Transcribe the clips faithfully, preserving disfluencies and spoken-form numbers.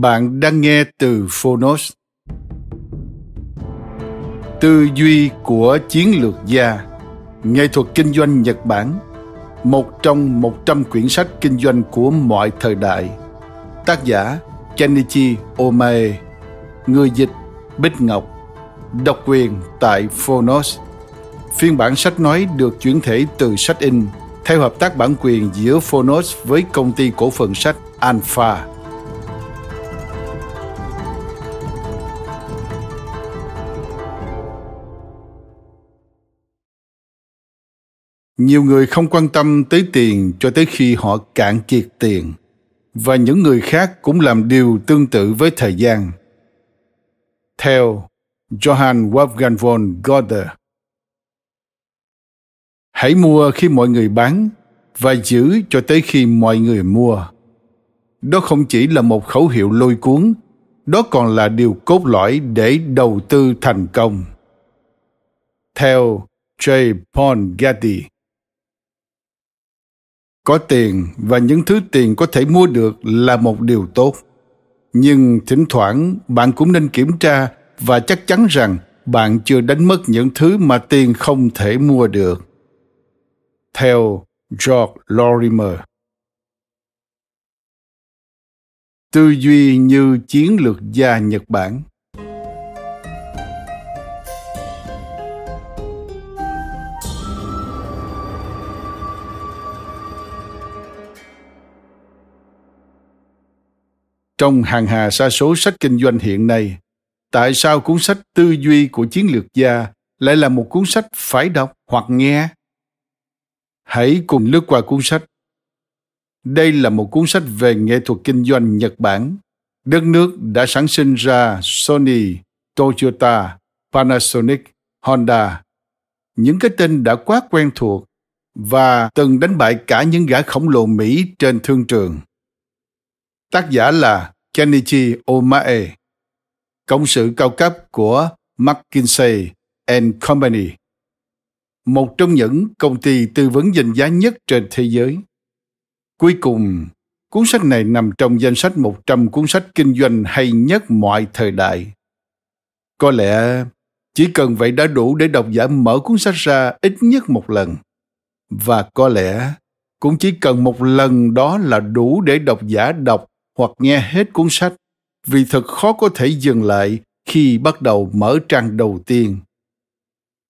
Bạn đang nghe từ Fonos. Tư duy của chiến lược gia, nghệ thuật kinh doanh Nhật Bản, một trong một trăm quyển sách kinh doanh của mọi thời đại. Tác giả Kenichi Ohmae, người dịch Bích Ngọc, độc quyền tại Fonos. Phiên bản sách nói được chuyển thể từ sách in theo hợp tác bản quyền giữa Fonos với công ty cổ phần sách Alpha. Nhiều người không quan tâm tới tiền cho tới khi họ cạn kiệt tiền, và những người khác cũng làm điều tương tự với thời gian. Theo Johann Wolfgang von Goethe, hãy mua khi mọi người bán và giữ cho tới khi mọi người mua. Đó không chỉ là một khẩu hiệu lôi cuốn, đó còn là điều cốt lõi để đầu tư thành công. Theo J. Paul Getty, có tiền và những thứ tiền có thể mua được là một điều tốt. Nhưng thỉnh thoảng bạn cũng nên kiểm tra và chắc chắn rằng bạn chưa đánh mất những thứ mà tiền không thể mua được. Theo George Lorimer, tư duy như chiến lược gia Nhật Bản. Trong hàng hà sa số sách kinh doanh hiện nay, tại sao cuốn sách Tư duy của chiến lược gia lại là một cuốn sách phải đọc hoặc nghe? Hãy cùng lướt qua cuốn sách. Đây là một cuốn sách về nghệ thuật kinh doanh Nhật Bản, đất nước đã sản sinh ra Sony, Toyota, Panasonic, Honda, những cái tên đã quá quen thuộc và từng đánh bại cả những gã khổng lồ Mỹ trên thương trường. Tác giả là Kenichi Ohmae, cộng sự cao cấp của McKinsey and Company, một trong những công ty tư vấn danh giá nhất trên thế giới. Cuối cùng, cuốn sách này nằm trong danh sách một trăm cuốn sách kinh doanh hay nhất mọi thời đại. Có lẽ chỉ cần vậy đã đủ để độc giả mở cuốn sách ra ít nhất một lần. Và có lẽ cũng chỉ cần một lần đó là đủ để độc giả đọc hoặc nghe hết cuốn sách, vì thật khó có thể dừng lại khi bắt đầu mở trang đầu tiên.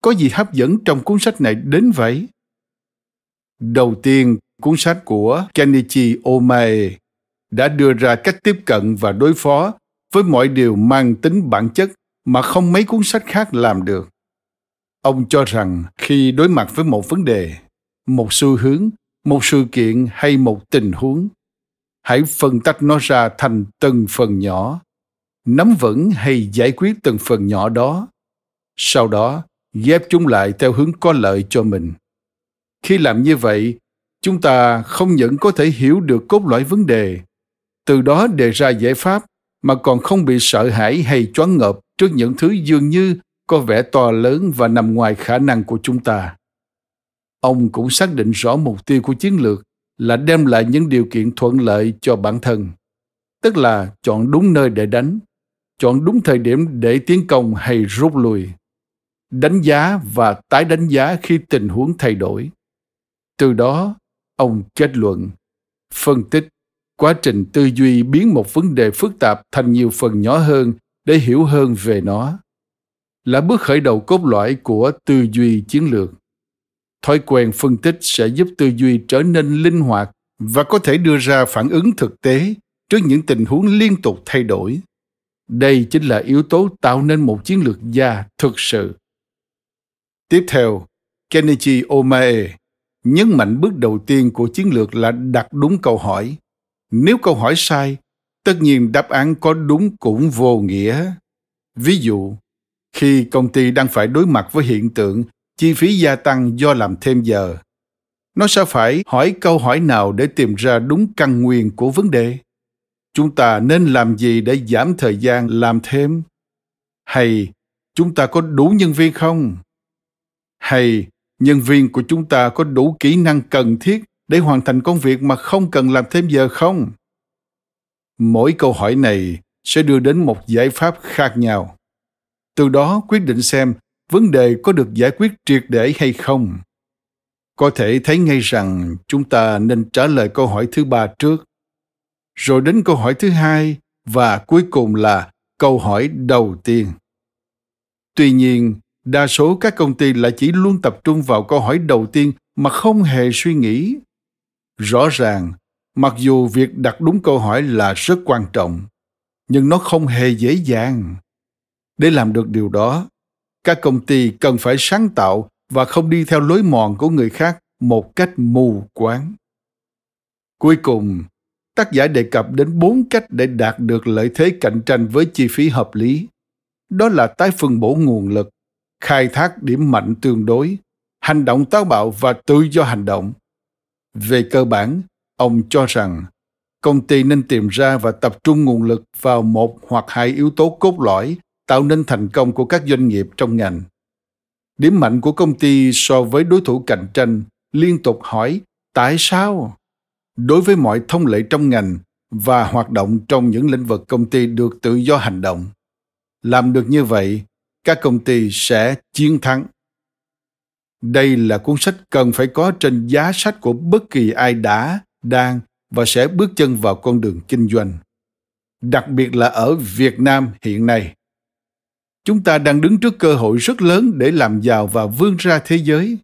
Có gì hấp dẫn trong cuốn sách này đến vậy? Đầu tiên, cuốn sách của Kenichi Ohmae đã đưa ra cách tiếp cận và đối phó với mọi điều mang tính bản chất mà không mấy cuốn sách khác làm được. Ông cho rằng khi đối mặt với một vấn đề, một xu hướng, một sự kiện hay một tình huống, hãy phân tách nó ra thành từng phần nhỏ, nắm vững hay giải quyết từng phần nhỏ đó, sau đó ghép chúng lại theo hướng có lợi cho mình. Khi làm như vậy, chúng ta không những có thể hiểu được cốt lõi vấn đề, từ đó đề ra giải pháp, mà còn không bị sợ hãi hay choáng ngợp trước những thứ dường như có vẻ to lớn và nằm ngoài khả năng của chúng ta. Ông cũng xác định rõ mục tiêu của chiến lược là đem lại những điều kiện thuận lợi cho bản thân, tức là chọn đúng nơi để đánh, chọn đúng thời điểm để tiến công hay rút lui. đánh giá và tái đánh giá khi tình huống thay đổi. Từ đó, ông kết luận, phân tích, quá trình tư duy biến một vấn đề phức tạp thành nhiều phần nhỏ hơn để hiểu hơn về nó, là bước khởi đầu cốt lõi của tư duy chiến lược. Thói quen phân tích sẽ giúp tư duy trở nên linh hoạt và có thể đưa ra phản ứng thực tế trước những tình huống liên tục thay đổi. Đây chính là yếu tố tạo nên một chiến lược gia thực sự. Tiếp theo, Kenichi Ohmae nhấn mạnh bước đầu tiên của chiến lược là đặt đúng câu hỏi. Nếu câu hỏi sai, tất nhiên đáp án có đúng cũng vô nghĩa. Ví dụ, khi công ty đang phải đối mặt với hiện tượng chi phí gia tăng do làm thêm giờ, nó sẽ phải hỏi câu hỏi nào để tìm ra đúng căn nguyên của vấn đề? Chúng ta nên làm gì để giảm thời gian làm thêm? Hay chúng ta có đủ nhân viên không? Hay nhân viên của chúng ta có đủ kỹ năng cần thiết để hoàn thành công việc mà không cần làm thêm giờ không? Mỗi câu hỏi này sẽ đưa đến một giải pháp khác nhau. Từ đó quyết định xem vấn đề có được giải quyết triệt để hay không. Có thể thấy ngay rằng chúng ta nên trả lời câu hỏi thứ ba trước, rồi đến câu hỏi thứ hai và cuối cùng là câu hỏi đầu tiên. Tuy nhiên, đa số các công ty lại chỉ luôn tập trung vào câu hỏi đầu tiên mà không hề suy nghĩ. Rõ ràng, mặc dù việc đặt đúng câu hỏi là rất quan trọng, nhưng nó không hề dễ dàng. Để làm được điều đó, các công ty cần phải sáng tạo và không đi theo lối mòn của người khác một cách mù quáng. Cuối cùng, tác giả đề cập đến bốn cách để đạt được lợi thế cạnh tranh với chi phí hợp lý. Đó là tái phân bổ nguồn lực, khai thác điểm mạnh tương đối, hành động táo bạo và tự do hành động. Về cơ bản, ông cho rằng công ty nên tìm ra và tập trung nguồn lực vào một hoặc hai yếu tố cốt lõi tạo nên thành công của các doanh nghiệp trong ngành. Điểm mạnh của công ty so với đối thủ cạnh tranh liên tục hỏi tại sao? Đối với mọi thông lệ trong ngành và hoạt động trong những lĩnh vực công ty được tự do hành động. Làm được như vậy, các công ty sẽ chiến thắng. Đây là cuốn sách cần phải có trên giá sách của bất kỳ ai đã, đang và sẽ bước chân vào con đường kinh doanh. Đặc biệt là ở Việt Nam hiện nay. Chúng ta đang đứng trước cơ hội rất lớn để làm giàu và vươn ra thế giới.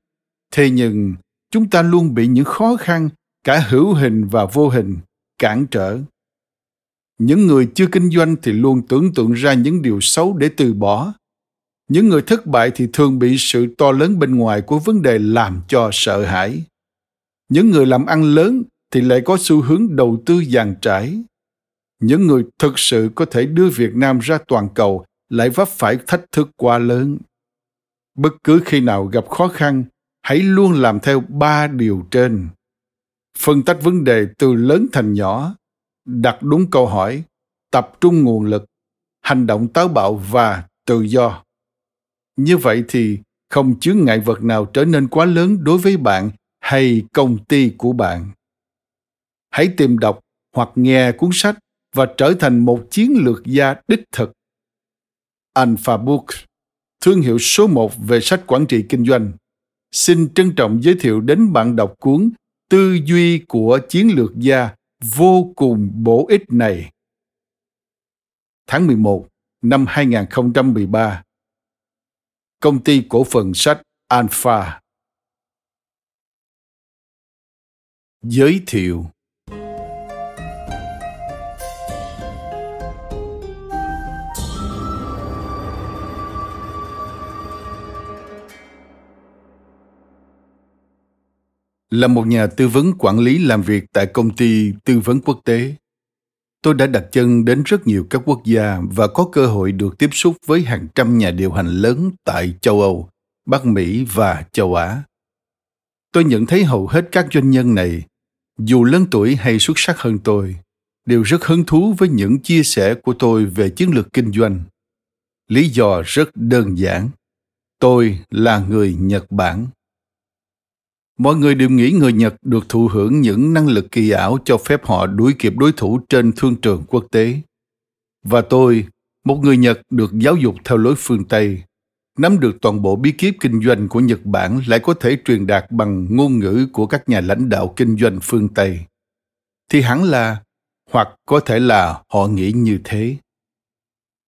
Thế nhưng, chúng ta luôn bị những khó khăn, cả hữu hình và vô hình, cản trở. Những người chưa kinh doanh thì luôn tưởng tượng ra những điều xấu để từ bỏ. Những người thất bại thì thường bị sự to lớn bên ngoài của vấn đề làm cho sợ hãi. Những người làm ăn lớn thì lại có xu hướng đầu tư dàn trải. Những người thực sự có thể đưa Việt Nam ra toàn cầu lại vấp phải thách thức quá lớn. Bất cứ khi nào gặp khó khăn, hãy luôn làm theo ba điều trên. Phân tách vấn đề từ lớn thành nhỏ, đặt đúng câu hỏi, tập trung nguồn lực, hành động táo bạo và tự do. Như vậy thì không chướng ngại vật nào trở nên quá lớn đối với bạn hay công ty của bạn. Hãy tìm đọc hoặc nghe cuốn sách và trở thành một chiến lược gia đích thực. Alpha Book, thương hiệu số một về sách quản trị kinh doanh, xin trân trọng giới thiệu đến bạn đọc cuốn Tư duy của chiến lược gia vô cùng bổ ích này. Tháng mười một năm hai không một ba, Công ty cổ phần sách Alpha giới thiệu là một nhà tư vấn quản lý làm việc tại công ty tư vấn quốc tế. Tôi đã đặt chân đến rất nhiều các quốc gia và có cơ hội được tiếp xúc với hàng trăm nhà điều hành lớn tại châu Âu, Bắc Mỹ và châu Á. Tôi nhận thấy hầu hết các doanh nhân này, dù lớn tuổi hay xuất sắc hơn tôi, đều rất hứng thú với những chia sẻ của tôi về chiến lược kinh doanh. Lý do rất đơn giản. Tôi là người Nhật Bản. Mọi người đều nghĩ người Nhật được thụ hưởng những năng lực kỳ ảo cho phép họ đuổi kịp đối thủ trên thương trường quốc tế. Và tôi, một người Nhật được giáo dục theo lối phương Tây, nắm được toàn bộ bí kíp kinh doanh của Nhật Bản lại có thể truyền đạt bằng ngôn ngữ của các nhà lãnh đạo kinh doanh phương Tây, thì hẳn là, hoặc có thể là họ nghĩ như thế.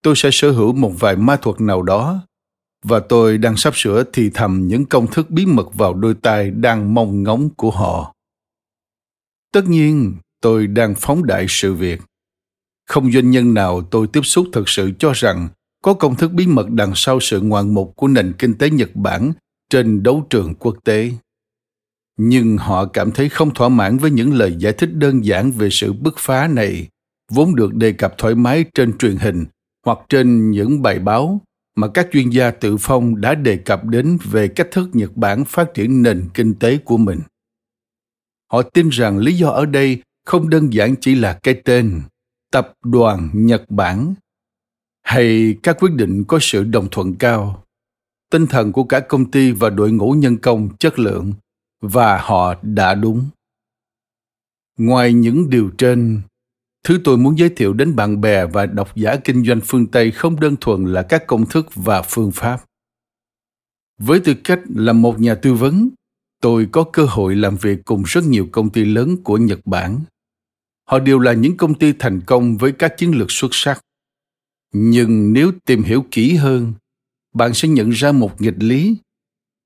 Tôi sẽ sở hữu một vài ma thuật nào đó, và tôi đang sắp sửa thì thầm những công thức bí mật vào đôi tai đang mong ngóng của họ. Tất nhiên, tôi đang phóng đại sự việc. Không doanh nhân nào tôi tiếp xúc thật sự cho rằng có công thức bí mật đằng sau sự ngoạn mục của nền kinh tế Nhật Bản trên đấu trường quốc tế. Nhưng họ cảm thấy không thỏa mãn với những lời giải thích đơn giản về sự bứt phá này, vốn được đề cập thoải mái trên truyền hình hoặc trên những bài báo mà các chuyên gia tự phong đã đề cập đến về cách thức Nhật Bản phát triển nền kinh tế của mình. Họ tin rằng lý do ở đây không đơn giản chỉ là cái tên Tập đoàn Nhật Bản, hay các quyết định có sự đồng thuận cao, tinh thần của cả công ty và đội ngũ nhân công chất lượng, và họ đã đúng. Ngoài những điều trên, thứ tôi muốn giới thiệu đến bạn bè và độc giả kinh doanh phương Tây không đơn thuần là các công thức và phương pháp. Với tư cách là một nhà tư vấn, tôi có cơ hội làm việc cùng rất nhiều công ty lớn của Nhật Bản. Họ đều là những công ty thành công với các chiến lược xuất sắc. Nhưng nếu tìm hiểu kỹ hơn, bạn sẽ nhận ra một nghịch lý.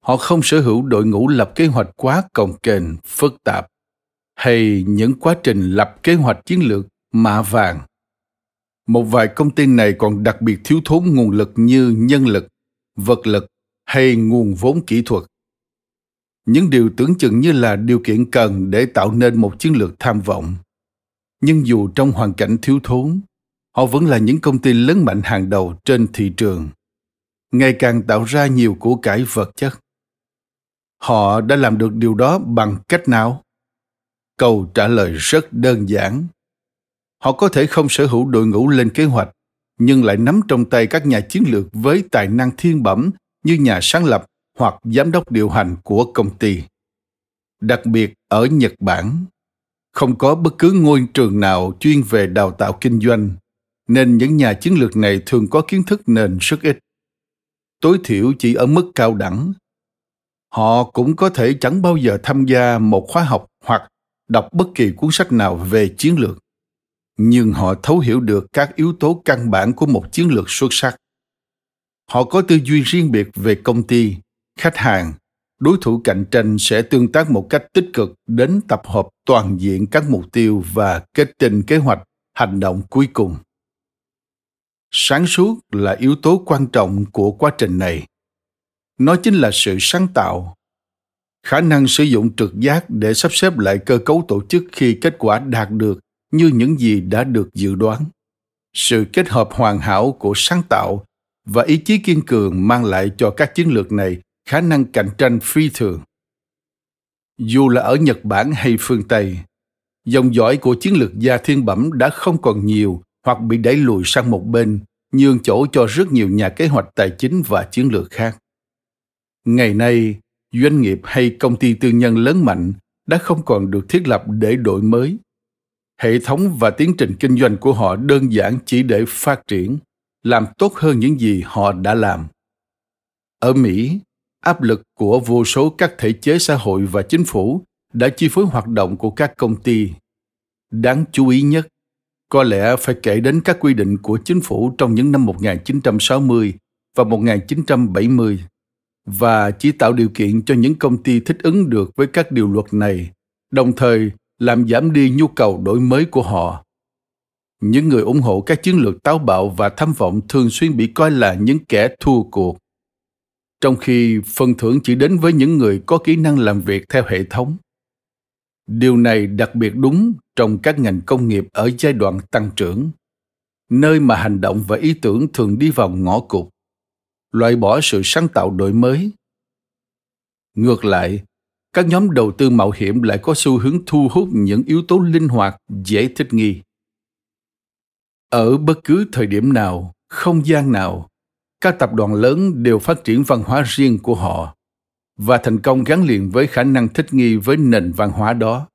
Họ không sở hữu đội ngũ lập kế hoạch quá cồng kềnh, phức tạp, hay những quá trình lập kế hoạch chiến lược mạ vàng. Một vài công ty này còn đặc biệt thiếu thốn nguồn lực như nhân lực, vật lực hay nguồn vốn kỹ thuật. Những điều tưởng chừng như là điều kiện cần để tạo nên một chiến lược tham vọng. Nhưng dù trong hoàn cảnh thiếu thốn, họ vẫn là những công ty lớn mạnh hàng đầu trên thị trường, ngày càng tạo ra nhiều của cải vật chất. Họ đã làm được điều đó bằng cách nào? Câu trả lời rất đơn giản. Họ có thể không sở hữu đội ngũ lên kế hoạch, nhưng lại nắm trong tay các nhà chiến lược với tài năng thiên bẩm như nhà sáng lập hoặc giám đốc điều hành của công ty. Đặc biệt ở Nhật Bản, không có bất cứ ngôi trường nào chuyên về đào tạo kinh doanh, nên những nhà chiến lược này thường có kiến thức nền rất ít, tối thiểu chỉ ở mức cao đẳng. Họ cũng có thể chẳng bao giờ tham gia một khóa học hoặc đọc bất kỳ cuốn sách nào về chiến lược, nhưng họ thấu hiểu được các yếu tố căn bản của một chiến lược xuất sắc. Họ có tư duy riêng biệt về công ty, khách hàng, đối thủ cạnh tranh sẽ tương tác một cách tích cực đến tập hợp toàn diện các mục tiêu và kết tinh kế hoạch hành động cuối cùng. Sáng suốt là yếu tố quan trọng của quá trình này. Nó chính là sự sáng tạo, khả năng sử dụng trực giác để sắp xếp lại cơ cấu tổ chức khi kết quả đạt được như những gì đã được dự đoán. Sự kết hợp hoàn hảo của sáng tạo và ý chí kiên cường mang lại cho các chiến lược này khả năng cạnh tranh phi thường. Dù là ở Nhật Bản hay phương Tây, dòng dõi của chiến lược gia thiên bẩm đã không còn nhiều hoặc bị đẩy lùi sang một bên, nhường chỗ cho rất nhiều nhà kế hoạch tài chính và chiến lược khác. Ngày nay, doanh nghiệp hay công ty tư nhân lớn mạnh đã không còn được thiết lập để đổi mới. Hệ thống và tiến trình kinh doanh của họ đơn giản chỉ để phát triển, làm tốt hơn những gì họ đã làm. Ở Mỹ, áp lực của vô số các thể chế xã hội và chính phủ đã chi phối hoạt động của các công ty. Đáng chú ý nhất, có lẽ phải kể đến các quy định của chính phủ trong những năm một nghìn chín trăm sáu mươi và một nghìn chín trăm bảy mươi, và chỉ tạo điều kiện cho những công ty thích ứng được với các điều luật này, đồng thời làm giảm đi nhu cầu đổi mới của họ. Những người ủng hộ các chiến lược táo bạo và tham vọng thường xuyên bị coi là những kẻ thua cuộc, trong khi phần thưởng chỉ đến với những người có kỹ năng làm việc theo hệ thống. Điều này đặc biệt đúng trong các ngành công nghiệp ở giai đoạn tăng trưởng, nơi mà hành động và ý tưởng thường đi vào ngõ cụt, loại bỏ sự sáng tạo đổi mới. Ngược lại, các nhóm đầu tư mạo hiểm lại có xu hướng thu hút những yếu tố linh hoạt, dễ thích nghi. Ở bất cứ thời điểm nào, không gian nào, các tập đoàn lớn đều phát triển văn hóa riêng của họ, và thành công gắn liền với khả năng thích nghi với nền văn hóa đó.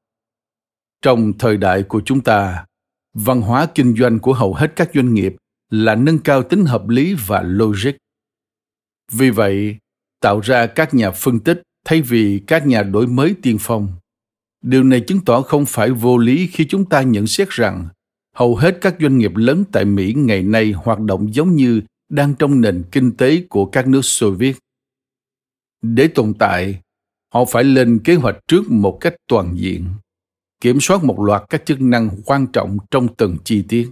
Trong thời đại của chúng ta, văn hóa kinh doanh của hầu hết các doanh nghiệp là nâng cao tính hợp lý và logic. Vì vậy, tạo ra các nhà phân tích thay vì các nhà đổi mới tiên phong. Điều này chứng tỏ không phải vô lý khi chúng ta nhận xét rằng hầu hết các doanh nghiệp lớn tại Mỹ ngày nay hoạt động giống như đang trong nền kinh tế của các nước Xô Viết. Để tồn tại, họ phải lên kế hoạch trước một cách toàn diện, kiểm soát một loạt các chức năng quan trọng trong từng chi tiết.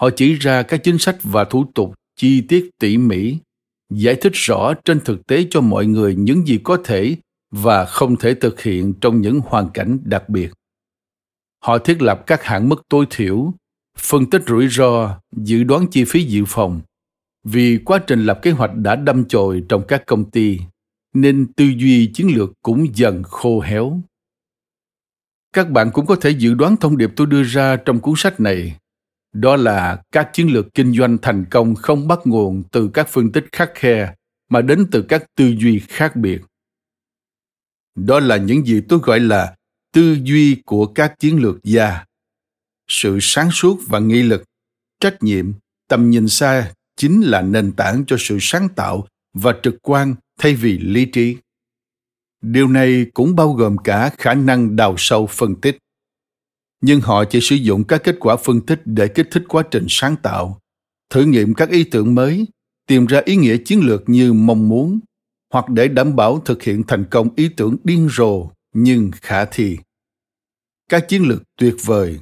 Họ chỉ ra các chính sách và thủ tục chi tiết tỉ mỉ, giải thích rõ trên thực tế cho mọi người những gì có thể và không thể thực hiện trong những hoàn cảnh đặc biệt. Họ thiết lập các hạn mức tối thiểu, phân tích rủi ro, dự đoán chi phí dự phòng. Vì quá trình lập kế hoạch đã đâm chồi trong các công ty, nên tư duy chiến lược cũng dần khô héo. Các bạn cũng có thể dự đoán thông điệp tôi đưa ra trong cuốn sách này. Đó là các chiến lược kinh doanh thành công không bắt nguồn từ các phân tích khắt khe mà đến từ các tư duy khác biệt. Đó là những gì tôi gọi là tư duy của các chiến lược gia. Sự sáng suốt và nghị lực, trách nhiệm, tầm nhìn xa chính là nền tảng cho sự sáng tạo và trực quan thay vì lý trí. Điều này cũng bao gồm cả khả năng đào sâu phân tích. Nhưng họ chỉ sử dụng các kết quả phân tích để kích thích quá trình sáng tạo, thử nghiệm các ý tưởng mới, tìm ra ý nghĩa chiến lược như mong muốn, hoặc để đảm bảo thực hiện thành công ý tưởng điên rồ nhưng khả thi. Các chiến lược tuyệt vời,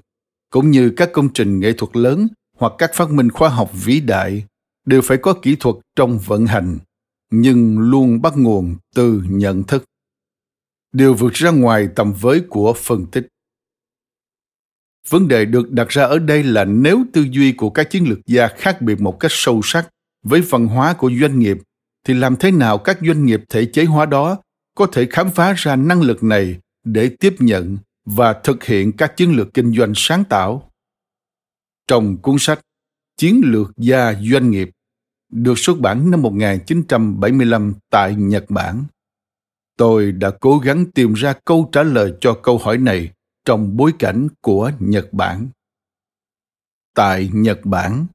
cũng như các công trình nghệ thuật lớn hoặc các phát minh khoa học vĩ đại, đều phải có kỹ thuật trong vận hành, nhưng luôn bắt nguồn từ nhận thức. Điều vượt ra ngoài tầm với của phân tích. Vấn đề được đặt ra ở đây là nếu tư duy của các chiến lược gia khác biệt một cách sâu sắc với văn hóa của doanh nghiệp, thì làm thế nào các doanh nghiệp thể chế hóa đó có thể khám phá ra năng lực này để tiếp nhận và thực hiện các chiến lược kinh doanh sáng tạo? Trong cuốn sách Chiến lược gia doanh nghiệp, được xuất bản năm một nghìn chín trăm bảy mươi lăm tại Nhật Bản, tôi đã cố gắng tìm ra câu trả lời cho câu hỏi này trong bối cảnh của Nhật Bản. Tại Nhật Bản,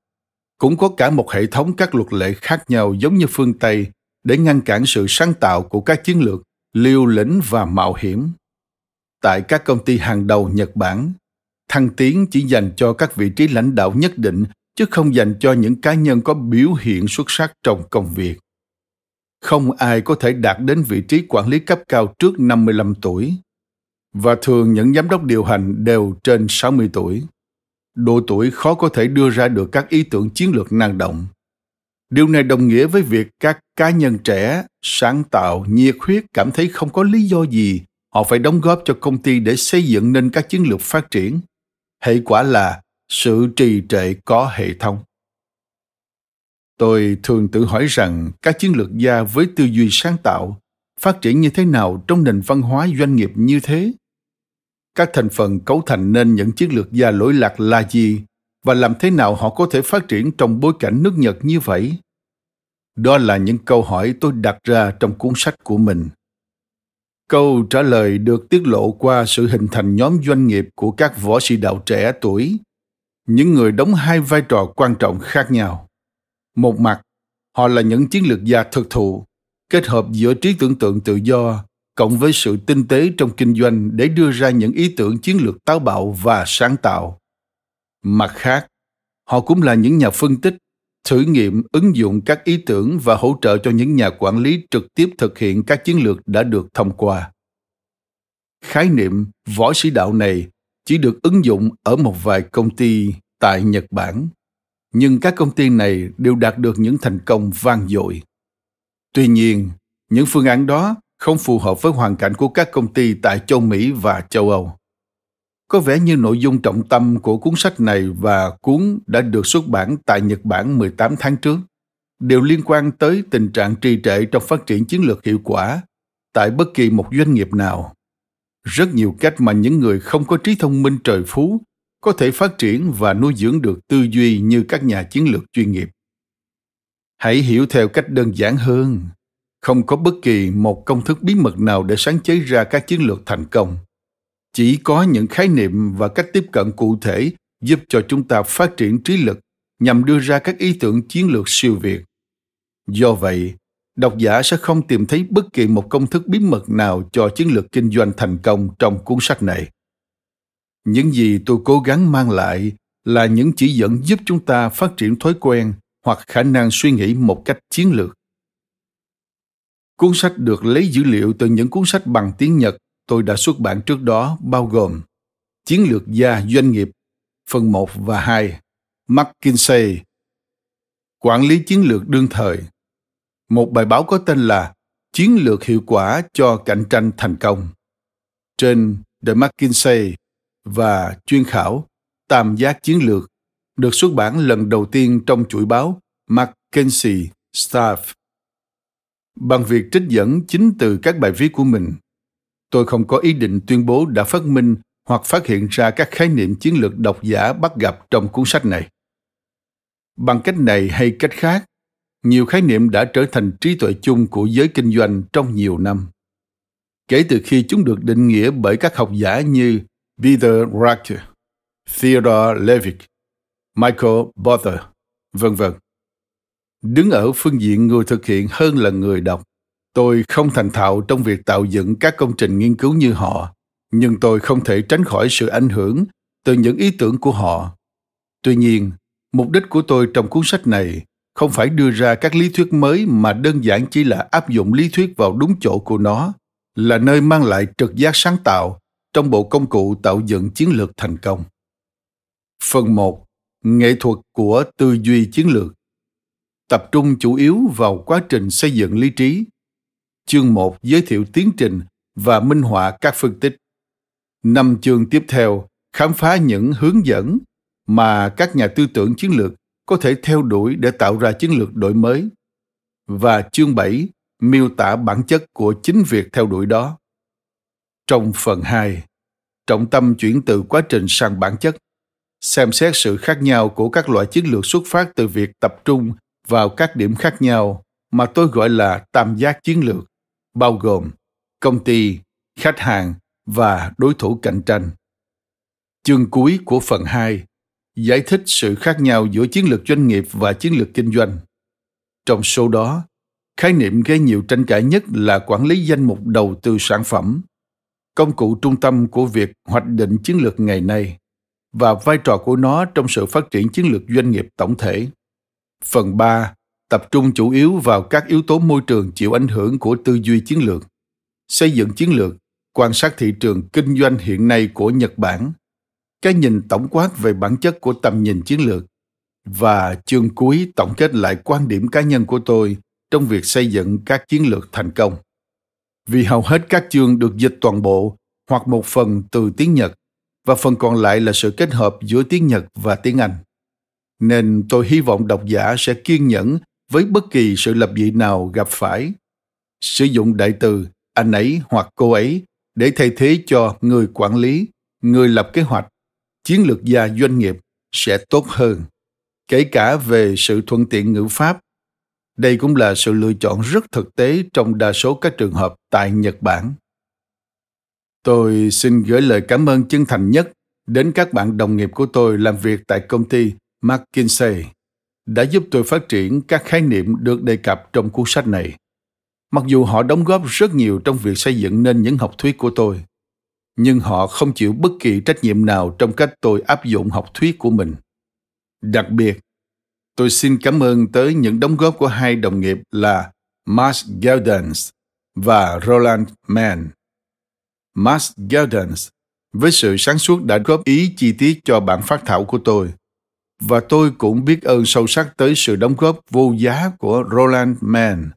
cũng có cả một hệ thống các luật lệ khác nhau giống như phương Tây để ngăn cản sự sáng tạo của các chiến lược liều lĩnh và mạo hiểm. Tại các công ty hàng đầu Nhật Bản, thăng tiến chỉ dành cho các vị trí lãnh đạo nhất định chứ không dành cho những cá nhân có biểu hiện xuất sắc trong công việc. Không ai có thể đạt đến vị trí quản lý cấp cao trước năm mươi lăm tuổi, và thường những giám đốc điều hành đều trên sáu mươi tuổi. Độ tuổi khó có thể đưa ra được các ý tưởng chiến lược năng động. Điều này đồng nghĩa với việc các cá nhân trẻ, sáng tạo, nhiệt huyết cảm thấy không có lý do gì họ phải đóng góp cho công ty để xây dựng nên các chiến lược phát triển. Hệ quả là sự trì trệ có hệ thống. Tôi thường tự hỏi rằng các chiến lược gia với tư duy sáng tạo phát triển như thế nào trong nền văn hóa doanh nghiệp như thế? Các thành phần cấu thành nên những chiến lược gia lỗi lạc là gì và làm thế nào họ có thể phát triển trong bối cảnh nước Nhật như vậy? Đó là những câu hỏi tôi đặt ra trong cuốn sách của mình. Câu trả lời được tiết lộ qua sự hình thành nhóm doanh nghiệp của các võ sĩ đạo trẻ tuổi, những người đóng hai vai trò quan trọng khác nhau. Một mặt, họ là những chiến lược gia thực thụ, kết hợp giữa trí tưởng tượng tự do cộng với sự tinh tế trong kinh doanh để đưa ra những ý tưởng chiến lược táo bạo và sáng tạo. Mặt khác, họ cũng là những nhà phân tích, thử nghiệm, ứng dụng các ý tưởng và hỗ trợ cho những nhà quản lý trực tiếp thực hiện các chiến lược đã được thông qua. Khái niệm võ sĩ đạo này chỉ được ứng dụng ở một vài công ty tại Nhật Bản, nhưng các công ty này đều đạt được những thành công vang dội. Tuy nhiên, những phương án đó không phù hợp với hoàn cảnh của các công ty tại châu Mỹ và châu Âu. Có vẻ như nội dung trọng tâm của cuốn sách này và cuốn đã được xuất bản tại Nhật Bản mười tám tháng trước đều liên quan tới tình trạng trì trệ trong phát triển chiến lược hiệu quả tại bất kỳ một doanh nghiệp nào. Rất nhiều cách mà những người không có trí thông minh trời phú có thể phát triển và nuôi dưỡng được tư duy như các nhà chiến lược chuyên nghiệp. Hãy hiểu theo cách đơn giản hơn. Không có bất kỳ một công thức bí mật nào để sáng chế ra các chiến lược thành công. Chỉ có những khái niệm và cách tiếp cận cụ thể giúp cho chúng ta phát triển trí lực nhằm đưa ra các ý tưởng chiến lược siêu việt. Do vậy, Độc giả sẽ không tìm thấy bất kỳ một công thức bí mật nào cho chiến lược kinh doanh thành công trong cuốn sách này. Những gì tôi cố gắng mang lại là những chỉ dẫn giúp chúng ta phát triển thói quen hoặc khả năng suy nghĩ một cách chiến lược. Cuốn sách được lấy dữ liệu từ những cuốn sách bằng tiếng Nhật tôi đã xuất bản trước đó, bao gồm Chiến lược gia doanh nghiệp, phần một và hai, McKinsey, Quản lý chiến lược đương thời, một bài báo có tên là Chiến lược hiệu quả cho cạnh tranh thành công, trên The McKinsey và chuyên khảo Tam giác chiến lược, được xuất bản lần đầu tiên trong chuỗi báo McKinsey Staff. Bằng việc trích dẫn chính từ các bài viết của mình, tôi không có ý định tuyên bố đã phát minh hoặc phát hiện ra các khái niệm chiến lược độc giả bắt gặp trong cuốn sách này. Bằng cách này hay cách khác, nhiều khái niệm đã trở thành trí tuệ chung của giới kinh doanh trong nhiều năm, kể từ khi chúng được định nghĩa bởi các học giả như Peter Drucker, Theodore Levitt, Michael Porter, vân vân. Đứng ở phương diện người thực hiện hơn là người đọc, tôi không thành thạo trong việc tạo dựng các công trình nghiên cứu như họ, nhưng tôi không thể tránh khỏi sự ảnh hưởng từ những ý tưởng của họ. Tuy nhiên, mục đích của tôi trong cuốn sách này không phải đưa ra các lý thuyết mới mà đơn giản chỉ là áp dụng lý thuyết vào đúng chỗ của nó, là nơi mang lại trực giác sáng tạo trong bộ công cụ tạo dựng chiến lược thành công. Phần một. Nghệ thuật của tư duy chiến lược tập trung chủ yếu vào quá trình xây dựng lý trí. Chương một giới thiệu tiến trình và minh họa các phân tích. Năm chương tiếp theo khám phá những hướng dẫn mà các nhà tư tưởng chiến lược có thể theo đuổi để tạo ra chiến lược đổi mới. Và chương bảy miêu tả bản chất của chính việc theo đuổi đó. Trong phần hai, trọng tâm chuyển từ quá trình sang bản chất, xem xét sự khác nhau của các loại chiến lược xuất phát từ việc tập trung vào các điểm khác nhau mà tôi gọi là tam giác chiến lược, bao gồm công ty, khách hàng và đối thủ cạnh tranh. Chương cuối của phần hai giải thích sự khác nhau giữa chiến lược doanh nghiệp và chiến lược kinh doanh. Trong số đó, khái niệm gây nhiều tranh cãi nhất là quản lý danh mục đầu tư sản phẩm, công cụ trung tâm của việc hoạch định chiến lược ngày nay và vai trò của nó trong sự phát triển chiến lược doanh nghiệp tổng thể. Phần ba tập trung chủ yếu vào các yếu tố môi trường chịu ảnh hưởng của tư duy chiến lược, xây dựng chiến lược, quan sát thị trường kinh doanh hiện nay của Nhật Bản, cái nhìn tổng quát về bản chất của tầm nhìn chiến lược, và chương cuối tổng kết lại quan điểm cá nhân của tôi trong việc xây dựng các chiến lược thành công. Vì hầu hết các chương được dịch toàn bộ hoặc một phần từ tiếng Nhật, và phần còn lại là sự kết hợp giữa tiếng Nhật và tiếng Anh, nên tôi hy vọng độc giả sẽ kiên nhẫn với bất kỳ sự lập dị nào gặp phải. Sử dụng đại từ anh ấy hoặc cô ấy để thay thế cho người quản lý, người lập kế hoạch, chiến lược gia doanh nghiệp sẽ tốt hơn, kể cả về sự thuận tiện ngữ pháp. Đây cũng là sự lựa chọn rất thực tế trong đa số các trường hợp tại Nhật Bản. Tôi xin gửi lời cảm ơn chân thành nhất đến các bạn đồng nghiệp của tôi làm việc tại công ty McKinsey đã giúp tôi phát triển các khái niệm được đề cập trong cuốn sách này. Mặc dù họ đóng góp rất nhiều trong việc xây dựng nên những học thuyết của tôi, nhưng họ không chịu bất kỳ trách nhiệm nào trong cách tôi áp dụng học thuyết của mình. Đặc biệt, tôi xin cảm ơn tới những đóng góp của hai đồng nghiệp là Max Geldens và Roland Mann. Max Geldens, với sự sáng suốt đã góp ý chi tiết cho bản phát thảo của tôi, và tôi cũng biết ơn sâu sắc tới sự đóng góp vô giá của Roland Mann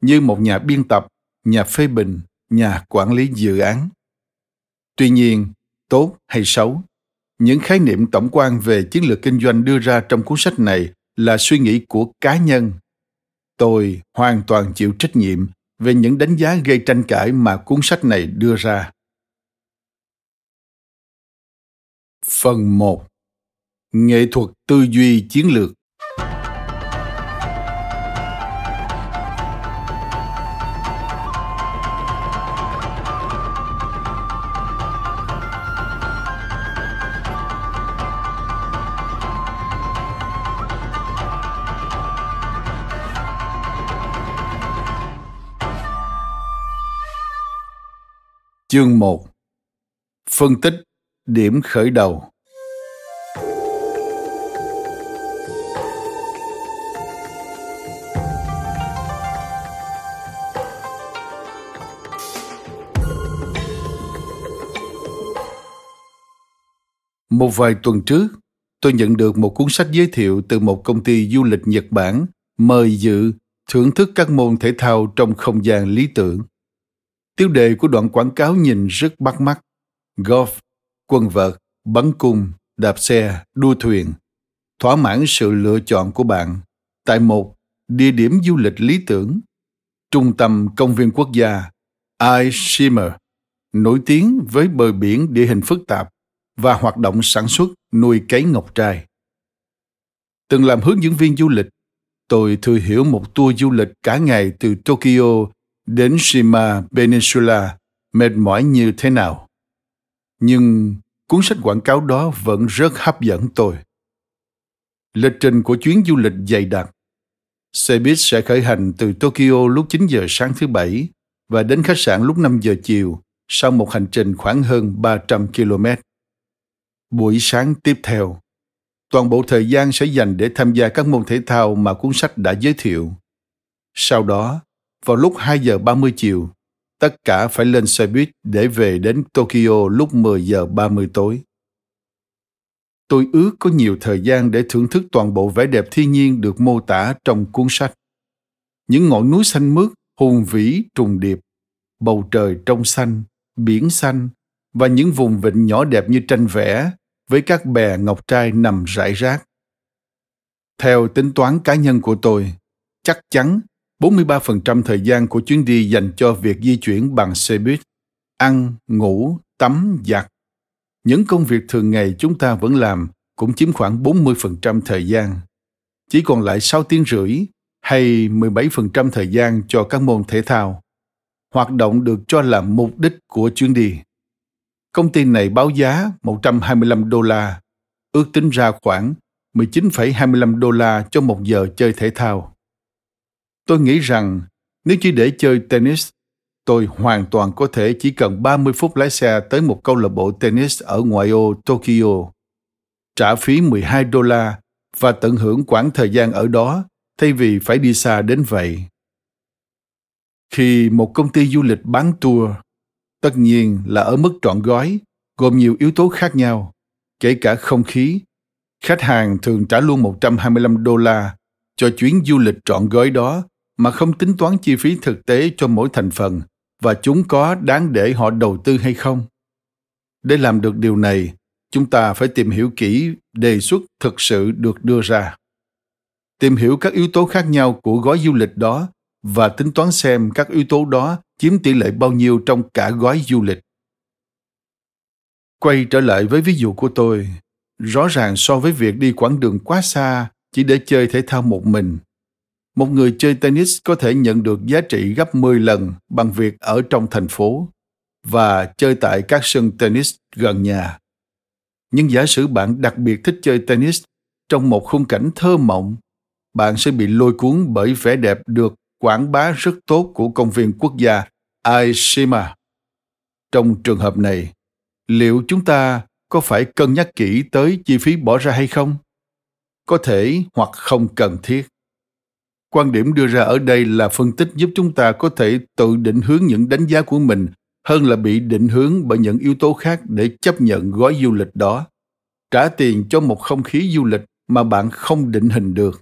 như một nhà biên tập, nhà phê bình, nhà quản lý dự án. Tuy nhiên, tốt hay xấu, những khái niệm tổng quan về chiến lược kinh doanh đưa ra trong cuốn sách này là suy nghĩ của cá nhân. Tôi hoàn toàn chịu trách nhiệm về những đánh giá gây tranh cãi mà cuốn sách này đưa ra. Phần một. Nghệ thuật tư duy chiến lược. Chương một. Phân tích điểm khởi đầu. Một vài tuần trước, tôi nhận được một cuốn sách giới thiệu từ một công ty du lịch Nhật Bản mời dự thưởng thức các môn thể thao trong không gian lý tưởng. Tiêu đề của đoạn quảng cáo nhìn rất bắt mắt. Golf, quần vợt, bắn cung, đạp xe, đua thuyền. Thỏa mãn sự lựa chọn của bạn tại một địa điểm du lịch lý tưởng, trung tâm công viên quốc gia Ise-Shima, nổi tiếng với bờ biển địa hình phức tạp và hoạt động sản xuất nuôi cấy ngọc trai. Từng làm hướng dẫn viên du lịch, tôi thừa hiểu một tour du lịch cả ngày từ Tokyo đến Shima Peninsula mệt mỏi như thế nào. Nhưng cuốn sách quảng cáo đó vẫn rất hấp dẫn tôi. Lịch trình của chuyến du lịch dày đặc. Xe buýt sẽ khởi hành từ Tokyo lúc chín giờ sáng thứ Bảy và đến khách sạn lúc năm giờ chiều sau một hành trình khoảng hơn ba trăm ki lô mét. Buổi sáng tiếp theo, toàn bộ thời gian sẽ dành để tham gia các môn thể thao mà cuốn sách đã giới thiệu. Sau đó, vào lúc hai giờ ba mươi chiều, tất cả phải lên xe buýt để về đến Tokyo lúc mười giờ ba mươi tối. Tôi ước có nhiều thời gian để thưởng thức toàn bộ vẻ đẹp thiên nhiên được mô tả trong cuốn sách. Những ngọn núi xanh mướt, hùng vĩ, trùng điệp, bầu trời trong xanh, biển xanh và những vùng vịnh nhỏ đẹp như tranh vẽ với các bè ngọc trai nằm rải rác. Theo tính toán cá nhân của tôi, chắc chắn bốn mươi ba phần trăm thời gian của chuyến đi dành cho việc di chuyển bằng xe buýt, ăn, ngủ, tắm, giặt. Những công việc thường ngày chúng ta vẫn làm cũng chiếm khoảng bốn mươi phần trăm thời gian. Chỉ còn lại sáu tiếng rưỡi hay mười bảy phần trăm thời gian cho các môn thể thao. Hoạt động được cho là mục đích của chuyến đi. Công ty này báo giá một trăm hai mươi lăm đô la, ước tính ra khoảng mười chín phẩy hai mươi lăm đô la cho một giờ chơi thể thao. Tôi nghĩ rằng nếu chỉ để chơi tennis, tôi hoàn toàn có thể chỉ cần ba mươi phút lái xe tới một câu lạc bộ tennis ở ngoại ô Tokyo, trả phí mười hai đô la và tận hưởng quãng thời gian ở đó thay vì phải đi xa đến vậy. Khi một công ty du lịch bán tour, tất nhiên là ở mức trọn gói, gồm nhiều yếu tố khác nhau, kể cả không khí, khách hàng thường trả luôn một trăm hai mươi lăm đô la cho chuyến du lịch trọn gói đó mà không tính toán chi phí thực tế cho mỗi thành phần và chúng có đáng để họ đầu tư hay không. Để làm được điều này, chúng ta phải tìm hiểu kỹ đề xuất thực sự được đưa ra. Tìm hiểu các yếu tố khác nhau của gói du lịch đó và tính toán xem các yếu tố đó chiếm tỷ lệ bao nhiêu trong cả gói du lịch. Quay trở lại với ví dụ của tôi, rõ ràng so với việc đi quãng đường quá xa chỉ để chơi thể thao một mình, một người chơi tennis có thể nhận được giá trị gấp mười lần bằng việc ở trong thành phố và chơi tại các sân tennis gần nhà. Nhưng giả sử bạn đặc biệt thích chơi tennis trong một khung cảnh thơ mộng, bạn sẽ bị lôi cuốn bởi vẻ đẹp được quảng bá rất tốt của công viên quốc gia Ise-Shima. Trong trường hợp này, liệu chúng ta có phải cân nhắc kỹ tới chi phí bỏ ra hay không? Có thể hoặc không cần thiết. Quan điểm đưa ra ở đây là phân tích giúp chúng ta có thể tự định hướng những đánh giá của mình hơn là bị định hướng bởi những yếu tố khác để chấp nhận gói du lịch đó, trả tiền cho một không khí du lịch mà bạn không định hình được.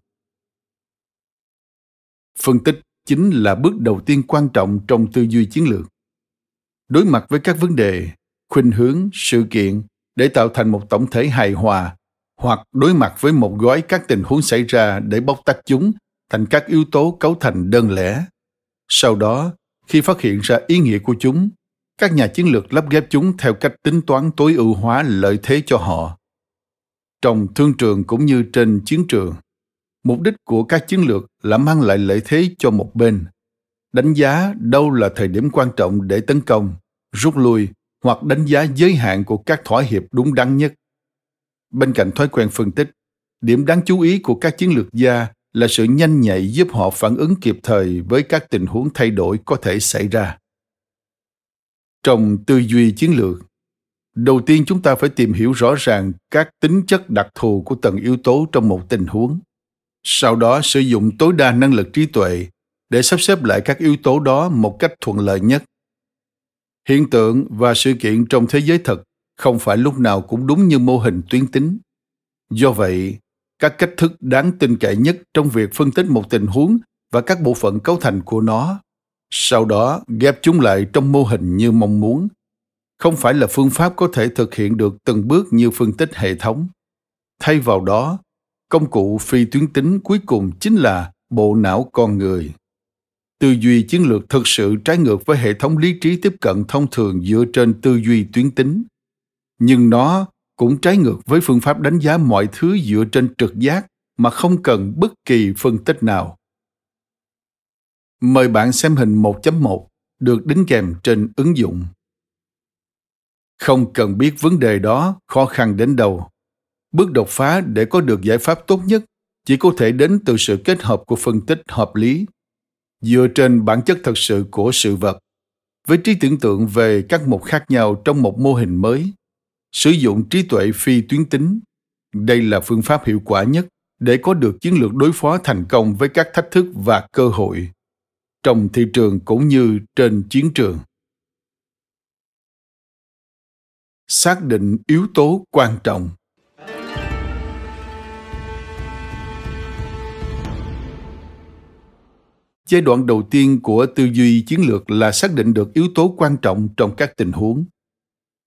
Phân tích chính là bước đầu tiên quan trọng trong tư duy chiến lược. Đối mặt với các vấn đề, khuynh hướng, sự kiện để tạo thành một tổng thể hài hòa, hoặc đối mặt với một gói các tình huống xảy ra để bóc tách chúng thành các yếu tố cấu thành đơn lẻ. Sau đó, khi phát hiện ra ý nghĩa của chúng, các nhà chiến lược lắp ghép chúng theo cách tính toán tối ưu hóa lợi thế cho họ. Trong thương trường cũng như trên chiến trường, mục đích của các chiến lược là mang lại lợi thế cho một bên, đánh giá đâu là thời điểm quan trọng để tấn công, rút lui hoặc đánh giá giới hạn của các thỏa hiệp đúng đắn nhất. Bên cạnh thói quen phân tích, điểm đáng chú ý của các chiến lược gia là sự nhanh nhạy giúp họ phản ứng kịp thời với các tình huống thay đổi có thể xảy ra. Trong tư duy chiến lược, đầu tiên chúng ta phải tìm hiểu rõ ràng các tính chất đặc thù của từng yếu tố trong một tình huống. Sau đó sử dụng tối đa năng lực trí tuệ để sắp xếp lại các yếu tố đó một cách thuận lợi nhất. Hiện tượng và sự kiện trong thế giới thực không phải lúc nào cũng đúng như mô hình tuyến tính. Do vậy, các cách thức đáng tin cậy nhất trong việc phân tích một tình huống và các bộ phận cấu thành của nó, sau đó ghép chúng lại trong mô hình như mong muốn, không phải là phương pháp có thể thực hiện được từng bước như phân tích hệ thống. Thay vào đó, công cụ phi tuyến tính cuối cùng chính là bộ não con người. Tư duy chiến lược thực sự trái ngược với hệ thống lý trí tiếp cận thông thường dựa trên tư duy tuyến tính. Nhưng nó cũng trái ngược với phương pháp đánh giá mọi thứ dựa trên trực giác mà không cần bất kỳ phân tích nào. Mời bạn xem hình một chấm một được đính kèm trên ứng dụng. Không cần biết vấn đề đó khó khăn đến đâu. Bước đột phá để có được giải pháp tốt nhất chỉ có thể đến từ sự kết hợp của phân tích hợp lý, dựa trên bản chất thật sự của sự vật, với trí tưởng tượng về các mục khác nhau trong một mô hình mới, sử dụng trí tuệ phi tuyến tính. Đây là phương pháp hiệu quả nhất để có được chiến lược đối phó thành công với các thách thức và cơ hội, trong thị trường cũng như trên chiến trường. Xác định yếu tố quan trọng. Giai đoạn đầu tiên của tư duy chiến lược là xác định được yếu tố quan trọng trong các tình huống.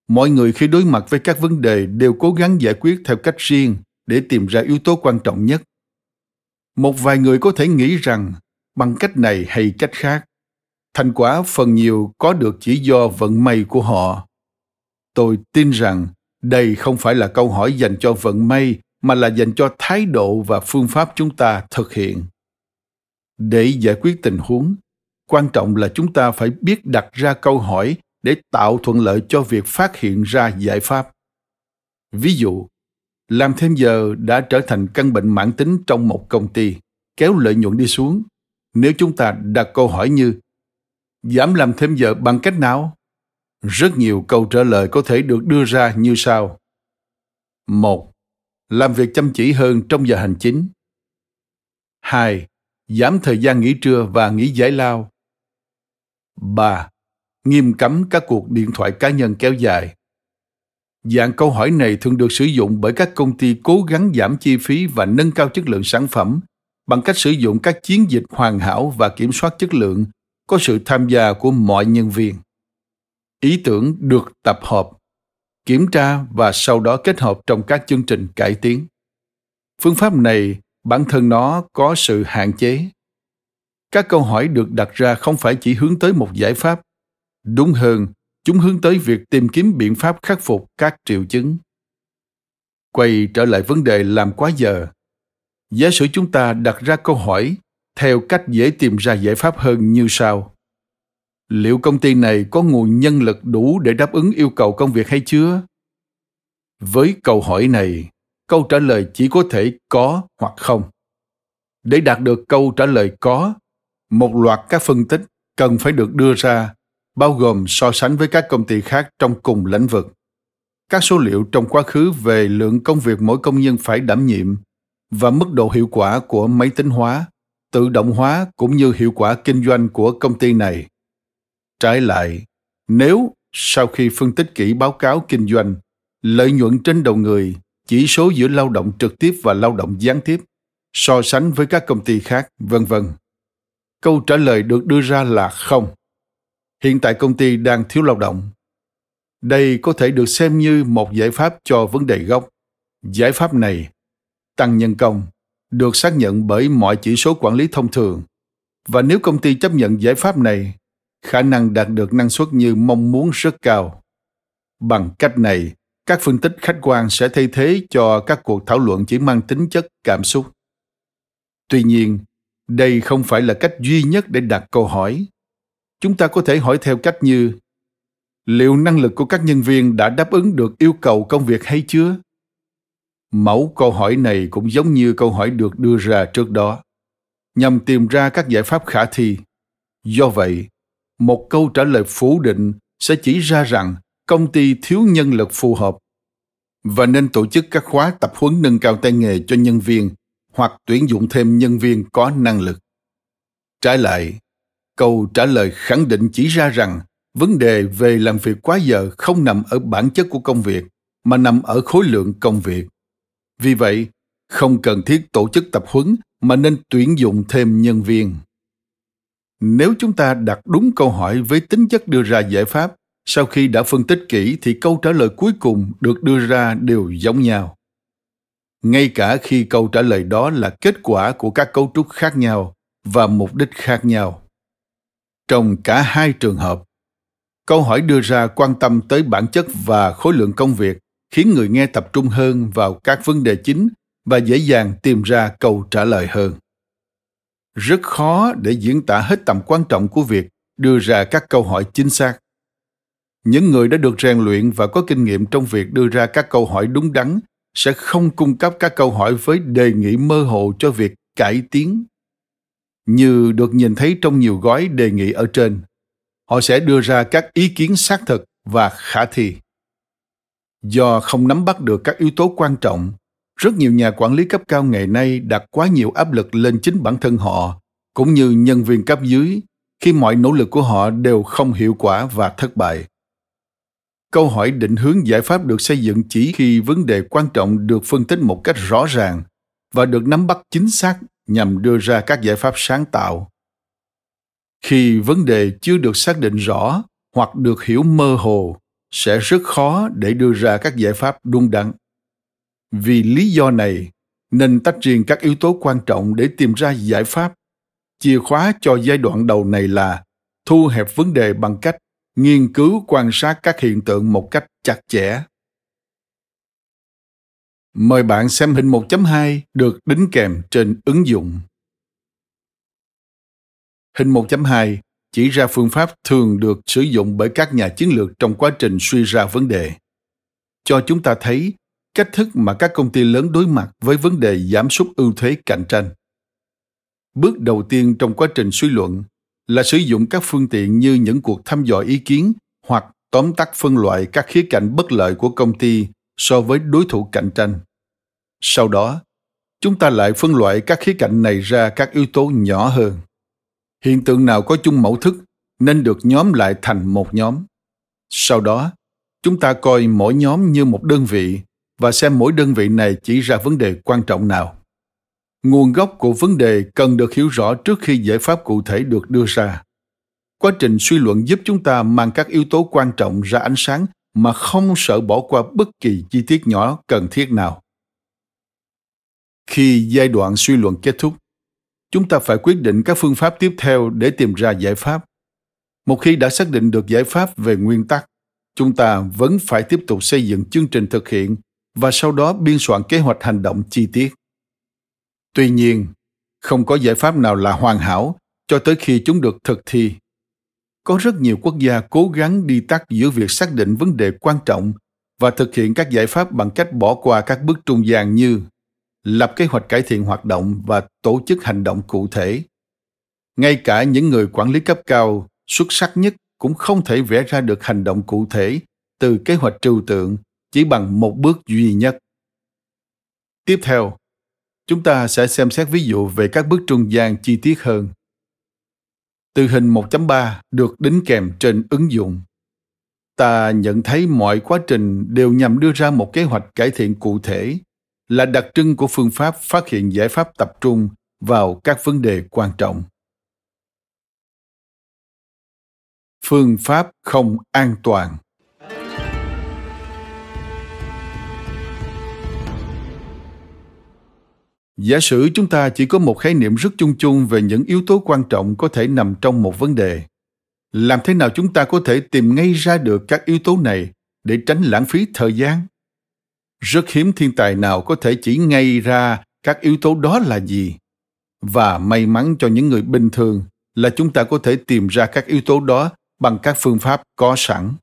Mọi người khi đối mặt với các vấn đề đều cố gắng giải quyết theo cách riêng để tìm ra yếu tố quan trọng nhất. Một vài người có thể nghĩ rằng bằng cách này hay cách khác, thành quả phần nhiều có được chỉ do vận may của họ. Tôi tin rằng đây không phải là câu hỏi dành cho vận may mà là dành cho thái độ và phương pháp chúng ta thực hiện. Để giải quyết tình huống, quan trọng là chúng ta phải biết đặt ra câu hỏi để tạo thuận lợi cho việc phát hiện ra giải pháp. Ví dụ, làm thêm giờ đã trở thành căn bệnh mãn tính trong một công ty, kéo lợi nhuận đi xuống. Nếu chúng ta đặt câu hỏi như giảm làm thêm giờ bằng cách nào? Rất nhiều câu trả lời có thể được đưa ra như sau. một. Làm việc chăm chỉ hơn trong giờ hành chính. hai. Giảm thời gian nghỉ trưa và nghỉ giải lao. ba. Nghiêm cấm các cuộc điện thoại cá nhân kéo dài. Dạng câu hỏi này thường được sử dụng bởi các công ty cố gắng giảm chi phí và nâng cao chất lượng sản phẩm bằng cách sử dụng các chiến dịch hoàn hảo và kiểm soát chất lượng, có sự tham gia của mọi nhân viên. Ý tưởng được tập hợp, kiểm tra và sau đó kết hợp trong các chương trình cải tiến. Phương pháp này bản thân nó có sự hạn chế. Các câu hỏi được đặt ra không phải chỉ hướng tới một giải pháp. Đúng hơn, chúng hướng tới việc tìm kiếm biện pháp khắc phục các triệu chứng. Quay trở lại vấn đề làm quá giờ. Giả sử chúng ta đặt ra câu hỏi theo cách dễ tìm ra giải pháp hơn như sau. Liệu công ty này có nguồn nhân lực đủ để đáp ứng yêu cầu công việc hay chưa? Với câu hỏi này, câu trả lời chỉ có thể có hoặc không. Để đạt được câu trả lời có, một loạt các phân tích cần phải được đưa ra, bao gồm so sánh với các công ty khác trong cùng lĩnh vực, các số liệu trong quá khứ về lượng công việc mỗi công nhân phải đảm nhiệm và mức độ hiệu quả của máy tính hóa, tự động hóa cũng như hiệu quả kinh doanh của công ty này. Trái lại, nếu sau khi phân tích kỹ báo cáo kinh doanh, lợi nhuận trên đầu người, chỉ số giữa lao động trực tiếp và lao động gián tiếp, so sánh với các công ty khác, vân vân, câu trả lời được đưa ra là không. Hiện tại công ty đang thiếu lao động. Đây có thể được xem như một giải pháp cho vấn đề gốc. Giải pháp này, tăng nhân công, được xác nhận bởi mọi chỉ số quản lý thông thường. Và nếu công ty chấp nhận giải pháp này, khả năng đạt được năng suất như mong muốn rất cao. Bằng cách này, các phân tích khách quan sẽ thay thế cho các cuộc thảo luận chỉ mang tính chất cảm xúc. Tuy nhiên, đây không phải là cách duy nhất để đặt câu hỏi. Chúng ta có thể hỏi theo cách như liệu năng lực của các nhân viên đã đáp ứng được yêu cầu công việc hay chưa? Mẫu câu hỏi này cũng giống như câu hỏi được đưa ra trước đó, nhằm tìm ra các giải pháp khả thi. Do vậy, một câu trả lời phủ định sẽ chỉ ra rằng công ty thiếu nhân lực phù hợp và nên tổ chức các khóa tập huấn nâng cao tay nghề cho nhân viên hoặc tuyển dụng thêm nhân viên có năng lực. Trái lại, câu trả lời khẳng định chỉ ra rằng vấn đề về làm việc quá giờ không nằm ở bản chất của công việc, mà nằm ở khối lượng công việc. Vì vậy, không cần thiết tổ chức tập huấn mà nên tuyển dụng thêm nhân viên. Nếu chúng ta đặt đúng câu hỏi với tính chất đưa ra giải pháp, sau khi đã phân tích kỹ thì câu trả lời cuối cùng được đưa ra đều giống nhau. Ngay cả khi câu trả lời đó là kết quả của các cấu trúc khác nhau và mục đích khác nhau. Trong cả hai trường hợp, câu hỏi đưa ra quan tâm tới bản chất và khối lượng công việc khiến người nghe tập trung hơn vào các vấn đề chính và dễ dàng tìm ra câu trả lời hơn. Rất khó để diễn tả hết tầm quan trọng của việc đưa ra các câu hỏi chính xác. Những người đã được rèn luyện và có kinh nghiệm trong việc đưa ra các câu hỏi đúng đắn sẽ không cung cấp các câu hỏi với đề nghị mơ hồ cho việc cải tiến. Như được nhìn thấy trong nhiều gói đề nghị ở trên, họ sẽ đưa ra các ý kiến xác thực và khả thi. Do không nắm bắt được các yếu tố quan trọng, rất nhiều nhà quản lý cấp cao ngày nay đặt quá nhiều áp lực lên chính bản thân họ, cũng như nhân viên cấp dưới, khi mọi nỗ lực của họ đều không hiệu quả và thất bại. Câu hỏi định hướng giải pháp được xây dựng chỉ khi vấn đề quan trọng được phân tích một cách rõ ràng và được nắm bắt chính xác nhằm đưa ra các giải pháp sáng tạo. Khi vấn đề chưa được xác định rõ hoặc được hiểu mơ hồ, sẽ rất khó để đưa ra các giải pháp đúng đắn. Vì lý do này, nên tách riêng các yếu tố quan trọng để tìm ra giải pháp. Chìa khóa cho giai đoạn đầu này là thu hẹp vấn đề bằng cách nghiên cứu quan sát các hiện tượng một cách chặt chẽ. Mời bạn xem hình một chấm hai được đính kèm trên ứng dụng. Hình một chấm hai chỉ ra phương pháp thường được sử dụng bởi các nhà chiến lược trong quá trình suy ra vấn đề, cho chúng ta thấy cách thức mà các công ty lớn đối mặt với vấn đề giảm sút ưu thế cạnh tranh. Bước đầu tiên trong quá trình suy luận là sử dụng các phương tiện như những cuộc thăm dò ý kiến hoặc tóm tắt phân loại các khía cạnh bất lợi của công ty so với đối thủ cạnh tranh. Sau đó, chúng ta lại phân loại các khía cạnh này ra các yếu tố nhỏ hơn. Hiện tượng nào có chung mẫu thức nên được nhóm lại thành một nhóm. Sau đó, chúng ta coi mỗi nhóm như một đơn vị và xem mỗi đơn vị này chỉ ra vấn đề quan trọng nào. Nguồn gốc của vấn đề cần được hiểu rõ trước khi giải pháp cụ thể được đưa ra. Quá trình suy luận giúp chúng ta mang các yếu tố quan trọng ra ánh sáng mà không sợ bỏ qua bất kỳ chi tiết nhỏ cần thiết nào. Khi giai đoạn suy luận kết thúc, chúng ta phải quyết định các phương pháp tiếp theo để tìm ra giải pháp. Một khi đã xác định được giải pháp về nguyên tắc, chúng ta vẫn phải tiếp tục xây dựng chương trình thực hiện và sau đó biên soạn kế hoạch hành động chi tiết. Tuy nhiên, không có giải pháp nào là hoàn hảo cho tới khi chúng được thực thi. Có rất nhiều quốc gia cố gắng đi tắt giữa việc xác định vấn đề quan trọng và thực hiện các giải pháp bằng cách bỏ qua các bước trung gian như lập kế hoạch cải thiện hoạt động và tổ chức hành động cụ thể. Ngay cả những người quản lý cấp cao xuất sắc nhất cũng không thể vẽ ra được hành động cụ thể từ kế hoạch trừu tượng chỉ bằng một bước duy nhất. Tiếp theo, chúng ta sẽ xem xét ví dụ về các bước trung gian chi tiết hơn. Từ hình một chấm ba được đính kèm trên ứng dụng, ta nhận thấy mọi quá trình đều nhằm đưa ra một kế hoạch cải thiện cụ thể, là đặc trưng của phương pháp phát hiện giải pháp tập trung vào các vấn đề quan trọng. Phương pháp không an toàn. Giả sử chúng ta chỉ có một khái niệm rất chung chung về những yếu tố quan trọng có thể nằm trong một vấn đề. Làm thế nào chúng ta có thể tìm ngay ra được các yếu tố này để tránh lãng phí thời gian? Rất hiếm thiên tài nào có thể chỉ ngay ra các yếu tố đó là gì. Và may mắn cho những người bình thường là chúng ta có thể tìm ra các yếu tố đó bằng các phương pháp có sẵn.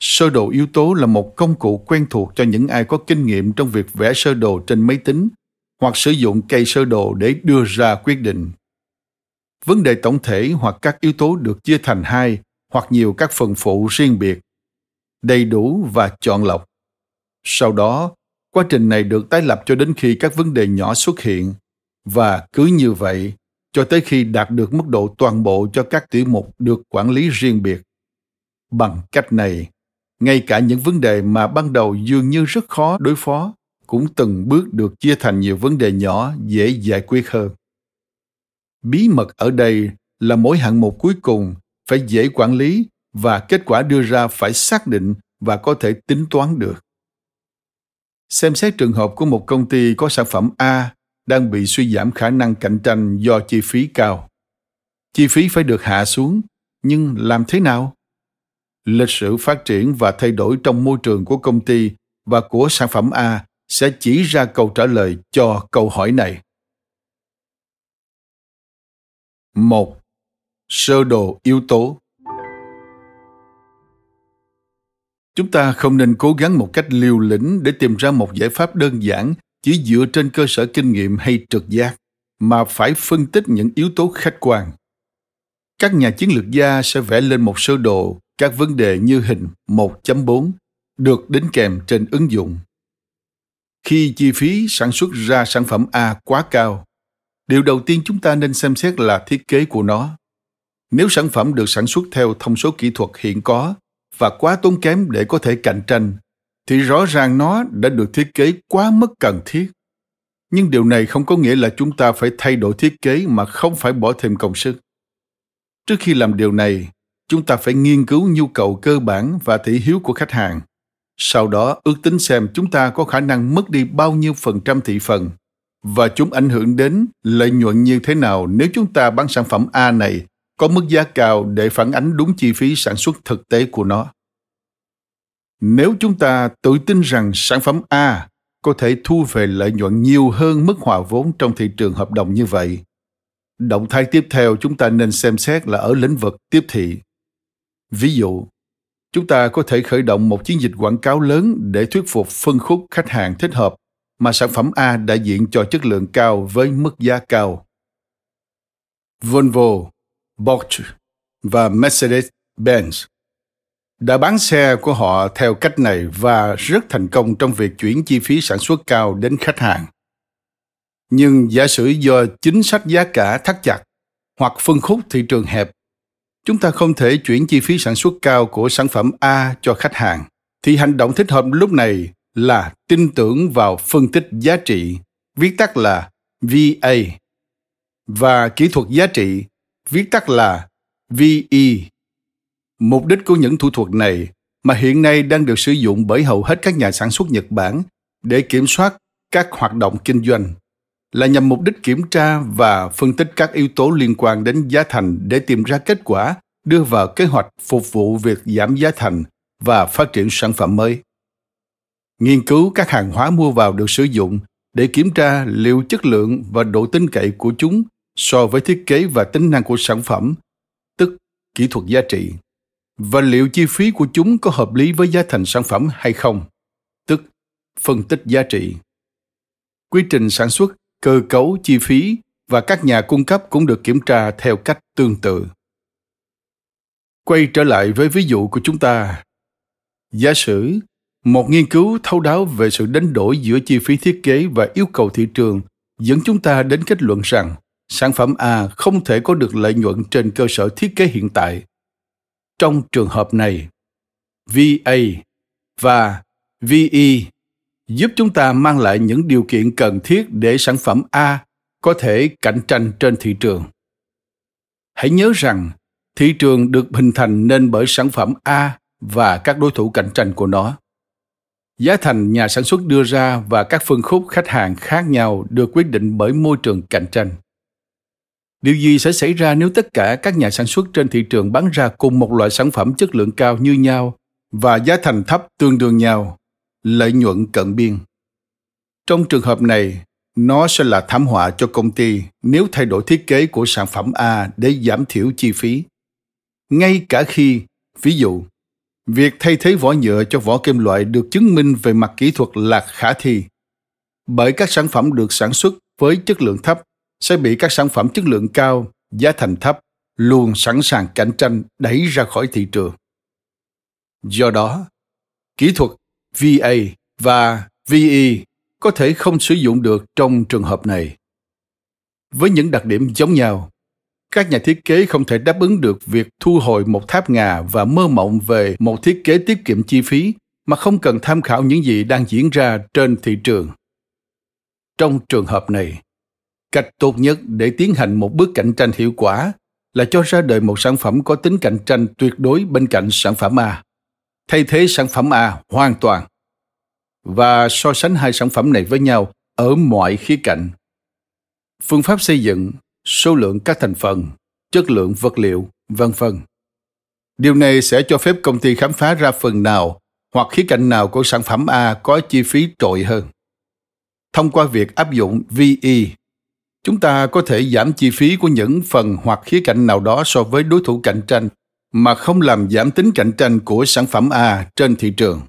Sơ đồ yếu tố là một công cụ quen thuộc cho những ai có kinh nghiệm trong việc vẽ sơ đồ trên máy tính hoặc sử dụng cây sơ đồ để đưa ra quyết định. Vấn đề tổng thể hoặc các yếu tố được chia thành hai hoặc nhiều các phần phụ riêng biệt, đầy đủ và chọn lọc. Sau đó, quá trình này được tái lập cho đến khi các vấn đề nhỏ xuất hiện, và cứ như vậy cho tới khi đạt được mức độ toàn bộ cho các tiểu mục được quản lý riêng biệt. Bằng cách này, ngay cả những vấn đề mà ban đầu dường như rất khó đối phó cũng từng bước được chia thành nhiều vấn đề nhỏ dễ giải quyết hơn. Bí mật ở đây là mỗi hạng mục cuối cùng phải dễ quản lý và kết quả đưa ra phải xác định và có thể tính toán được. Xem xét trường hợp của một công ty có sản phẩm A đang bị suy giảm khả năng cạnh tranh do chi phí cao. Chi phí phải được hạ xuống, nhưng làm thế nào? Lịch sử phát triển và thay đổi trong môi trường của công ty và của sản phẩm A sẽ chỉ ra câu trả lời cho câu hỏi này. một. Sơ đồ yếu tố. Chúng ta không nên cố gắng một cách liều lĩnh để tìm ra một giải pháp đơn giản chỉ dựa trên cơ sở kinh nghiệm hay trực giác, mà phải phân tích những yếu tố khách quan. Các nhà chiến lược gia sẽ vẽ lên một sơ đồ các vấn đề như hình một chấm bốn được đính kèm trên ứng dụng. Khi chi phí sản xuất ra sản phẩm A quá cao, điều đầu tiên chúng ta nên xem xét là thiết kế của nó. Nếu sản phẩm được sản xuất theo thông số kỹ thuật hiện có và quá tốn kém để có thể cạnh tranh, thì rõ ràng nó đã được thiết kế quá mức cần thiết. Nhưng điều này không có nghĩa là chúng ta phải thay đổi thiết kế mà không phải bỏ thêm công sức. Trước khi làm điều này, chúng ta phải nghiên cứu nhu cầu cơ bản và thị hiếu của khách hàng. Sau đó ước tính xem chúng ta có khả năng mất đi bao nhiêu phần trăm thị phần và chúng ảnh hưởng đến lợi nhuận như thế nào nếu chúng ta bán sản phẩm A này có mức giá cao để phản ánh đúng chi phí sản xuất thực tế của nó. Nếu chúng ta tự tin rằng sản phẩm A có thể thu về lợi nhuận nhiều hơn mức hòa vốn trong thị trường hợp đồng như vậy, động thái tiếp theo chúng ta nên xem xét là ở lĩnh vực tiếp thị. Ví dụ, chúng ta có thể khởi động một chiến dịch quảng cáo lớn để thuyết phục phân khúc khách hàng thích hợp mà sản phẩm A đại diện cho chất lượng cao với mức giá cao. Volvo, Porsche và Mercedes-Benz đã bán xe của họ theo cách này và rất thành công trong việc chuyển chi phí sản xuất cao đến khách hàng. Nhưng giả sử do chính sách giá cả thắt chặt hoặc phân khúc thị trường hẹp, chúng ta không thể chuyển chi phí sản xuất cao của sản phẩm A cho khách hàng, thì hành động thích hợp lúc này là tin tưởng vào phân tích giá trị, viết tắt là V A, và kỹ thuật giá trị, viết tắt là V E. Mục đích của những thủ thuật này mà hiện nay đang được sử dụng bởi hầu hết các nhà sản xuất Nhật Bản để kiểm soát các hoạt động kinh doanh là nhằm mục đích kiểm tra và phân tích các yếu tố liên quan đến giá thành để tìm ra kết quả, đưa vào kế hoạch phục vụ việc giảm giá thành và phát triển sản phẩm mới. Nghiên cứu các hàng hóa mua vào được sử dụng để kiểm tra liệu chất lượng và độ tin cậy của chúng so với thiết kế và tính năng của sản phẩm, tức kỹ thuật giá trị, và liệu chi phí của chúng có hợp lý với giá thành sản phẩm hay không, tức phân tích giá trị. Quy trình sản xuất, cơ cấu chi phí và các nhà cung cấp cũng được kiểm tra theo cách tương tự. Quay trở lại với ví dụ của chúng ta. Giả sử, một nghiên cứu thấu đáo về sự đánh đổi giữa chi phí thiết kế và yêu cầu thị trường dẫn chúng ta đến kết luận rằng sản phẩm A không thể có được lợi nhuận trên cơ sở thiết kế hiện tại. Trong trường hợp này, V A và V E giúp chúng ta mang lại những điều kiện cần thiết để sản phẩm A có thể cạnh tranh trên thị trường. Hãy nhớ rằng, thị trường được hình thành nên bởi sản phẩm A và các đối thủ cạnh tranh của nó. Giá thành nhà sản xuất đưa ra và các phân khúc khách hàng khác nhau được quyết định bởi môi trường cạnh tranh. Điều gì sẽ xảy ra nếu tất cả các nhà sản xuất trên thị trường bán ra cùng một loại sản phẩm chất lượng cao như nhau và giá thành thấp tương đương nhau? Lợi nhuận cận biên. Trong trường hợp này, nó sẽ là thảm họa cho công ty nếu thay đổi thiết kế của sản phẩm A để giảm thiểu chi phí. Ngay cả khi, ví dụ, việc thay thế vỏ nhựa cho vỏ kim loại được chứng minh về mặt kỹ thuật là khả thi, bởi các sản phẩm được sản xuất với chất lượng thấp sẽ bị các sản phẩm chất lượng cao, giá thành thấp luôn sẵn sàng cạnh tranh đẩy ra khỏi thị trường. Do đó, kỹ thuật vê a và vê e có thể không sử dụng được trong trường hợp này. Với những đặc điểm giống nhau, các nhà thiết kế không thể đáp ứng được việc thu hồi một tháp ngà và mơ mộng về một thiết kế tiết kiệm chi phí mà không cần tham khảo những gì đang diễn ra trên thị trường. Trong trường hợp này, cách tốt nhất để tiến hành một bước cạnh tranh hiệu quả là cho ra đời một sản phẩm có tính cạnh tranh tuyệt đối bên cạnh sản phẩm A, thay thế sản phẩm A hoàn toàn, và so sánh hai sản phẩm này với nhau ở mọi khía cạnh. Phương pháp xây dựng, số lượng các thành phần, chất lượng vật liệu, vân vân. Điều này sẽ cho phép công ty khám phá ra phần nào hoặc khía cạnh nào của sản phẩm A có chi phí trội hơn. Thông qua việc áp dụng vê e, chúng ta có thể giảm chi phí của những phần hoặc khía cạnh nào đó so với đối thủ cạnh tranh mà không làm giảm tính cạnh tranh của sản phẩm A trên thị trường.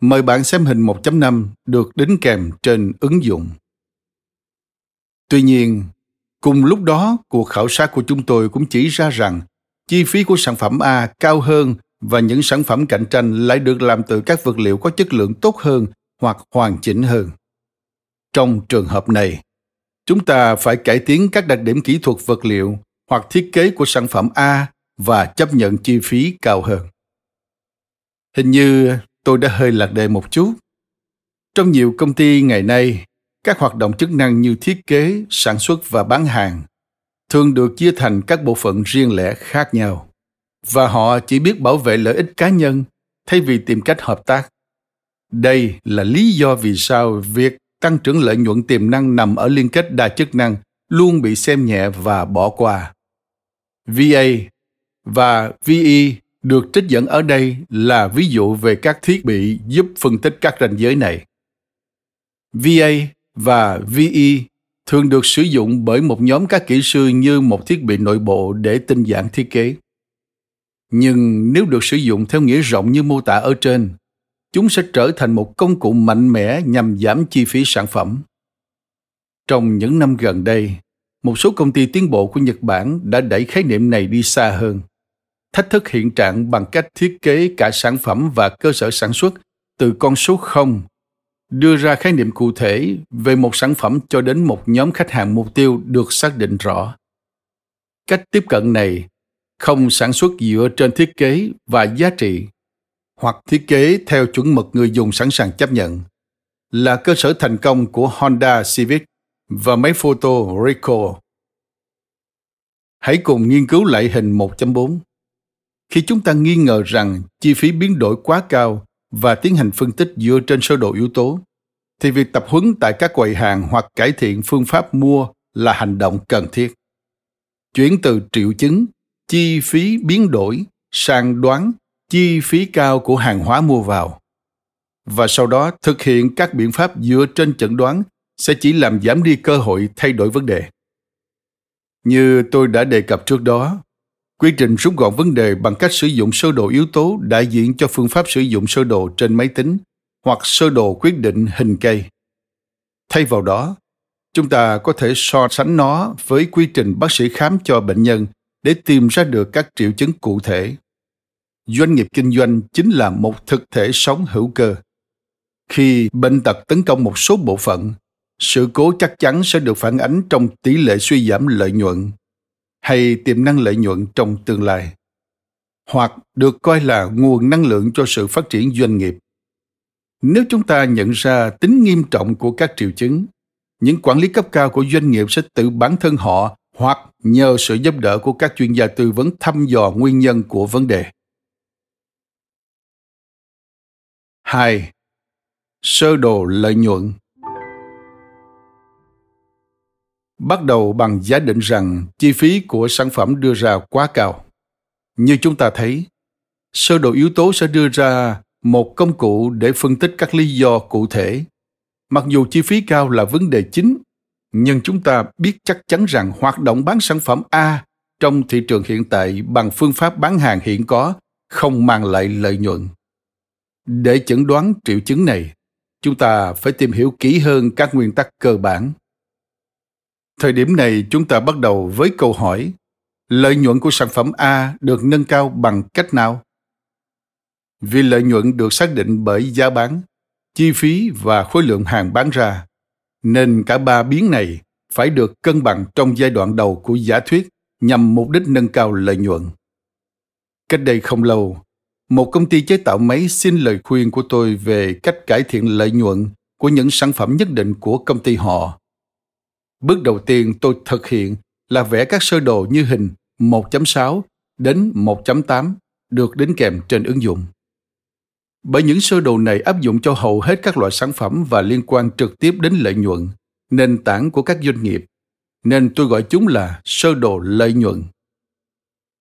Mời bạn xem hình một chấm năm được đính kèm trên ứng dụng. Tuy nhiên, cùng lúc đó, cuộc khảo sát của chúng tôi cũng chỉ ra rằng chi phí của sản phẩm A cao hơn và những sản phẩm cạnh tranh lại được làm từ các vật liệu có chất lượng tốt hơn hoặc hoàn chỉnh hơn. Trong trường hợp này, chúng ta phải cải tiến các đặc điểm kỹ thuật vật liệu hoặc thiết kế của sản phẩm A và chấp nhận chi phí cao hơn. Hình như tôi đã hơi lạc đề một chút. Trong nhiều công ty ngày nay, các hoạt động chức năng như thiết kế, sản xuất và bán hàng thường được chia thành các bộ phận riêng lẻ khác nhau, và họ chỉ biết bảo vệ lợi ích cá nhân thay vì tìm cách hợp tác. Đây là lý do vì sao việc tăng trưởng lợi nhuận tiềm năng nằm ở liên kết đa chức năng luôn bị xem nhẹ và bỏ qua. vê a và vê e được trích dẫn ở đây là ví dụ về các thiết bị giúp phân tích các ranh giới này. vê a và vê e thường được sử dụng bởi một nhóm các kỹ sư như một thiết bị nội bộ để tinh giản thiết kế. Nhưng nếu được sử dụng theo nghĩa rộng như mô tả ở trên, chúng sẽ trở thành một công cụ mạnh mẽ nhằm giảm chi phí sản phẩm. Trong những năm gần đây, một số công ty tiến bộ của Nhật Bản đã đẩy khái niệm này đi xa hơn, thách thức hiện trạng bằng cách thiết kế cả sản phẩm và cơ sở sản xuất từ con số không, đưa ra khái niệm cụ thể về một sản phẩm cho đến một nhóm khách hàng mục tiêu được xác định rõ. Cách tiếp cận này không sản xuất dựa trên thiết kế và giá trị, hoặc thiết kế theo chuẩn mực người dùng sẵn sàng chấp nhận, là cơ sở thành công của Honda Civic và máy photo Ricoh. Hãy cùng nghiên cứu lại hình một chấm bốn. Khi chúng ta nghi ngờ rằng chi phí biến đổi quá cao và tiến hành phân tích dựa trên sơ đồ yếu tố, thì việc tập huấn tại các quầy hàng hoặc cải thiện phương pháp mua là hành động cần thiết. Chuyển từ triệu chứng, chi phí biến đổi, sang đoán chi phí cao của hàng hóa mua vào, và sau đó thực hiện các biện pháp dựa trên chẩn đoán sẽ chỉ làm giảm đi cơ hội thay đổi vấn đề. Như tôi đã đề cập trước đó, quy trình rút gọn vấn đề bằng cách sử dụng sơ đồ yếu tố đại diện cho phương pháp sử dụng sơ đồ trên máy tính hoặc sơ đồ quyết định hình cây. Thay vào đó, chúng ta có thể so sánh nó với quy trình bác sĩ khám cho bệnh nhân để tìm ra được các triệu chứng cụ thể. Doanh nghiệp kinh doanh chính là một thực thể sống hữu cơ. Khi bệnh tật tấn công một số bộ phận, sự cố chắc chắn sẽ được phản ánh trong tỷ lệ suy giảm lợi nhuận hay tiềm năng lợi nhuận trong tương lai, hoặc được coi là nguồn năng lượng cho sự phát triển doanh nghiệp. Nếu chúng ta nhận ra tính nghiêm trọng của các triệu chứng, những quản lý cấp cao của doanh nghiệp sẽ tự bản thân họ hoặc nhờ sự giúp đỡ của các chuyên gia tư vấn thăm dò nguyên nhân của vấn đề. hai. Sơ đồ lợi nhuận. Bắt đầu bằng giả định rằng chi phí của sản phẩm đưa ra quá cao. Như chúng ta thấy, sơ đồ yếu tố sẽ đưa ra một công cụ để phân tích các lý do cụ thể. Mặc dù chi phí cao là vấn đề chính, nhưng chúng ta biết chắc chắn rằng hoạt động bán sản phẩm A trong thị trường hiện tại bằng phương pháp bán hàng hiện có không mang lại lợi nhuận. Để chẩn đoán triệu chứng này, chúng ta phải tìm hiểu kỹ hơn các nguyên tắc cơ bản. Thời điểm này, chúng ta bắt đầu với câu hỏi Lợi nhuận của sản phẩm A được nâng cao bằng cách nào? Vì lợi nhuận được xác định bởi giá bán, chi phí và khối lượng hàng bán ra, nên cả ba biến này phải được cân bằng trong giai đoạn đầu của giả thuyết nhằm mục đích nâng cao lợi nhuận. Cách đây không lâu, một công ty chế tạo máy xin lời khuyên của tôi về cách cải thiện lợi nhuận của những sản phẩm nhất định của công ty họ. Bước đầu tiên tôi thực hiện là vẽ các sơ đồ như hình một chấm sáu đến một chấm tám được đính kèm trên ứng dụng. Bởi những sơ đồ này áp dụng cho hầu hết các loại sản phẩm và liên quan trực tiếp đến lợi nhuận, nền tảng của các doanh nghiệp, nên tôi gọi chúng là sơ đồ lợi nhuận.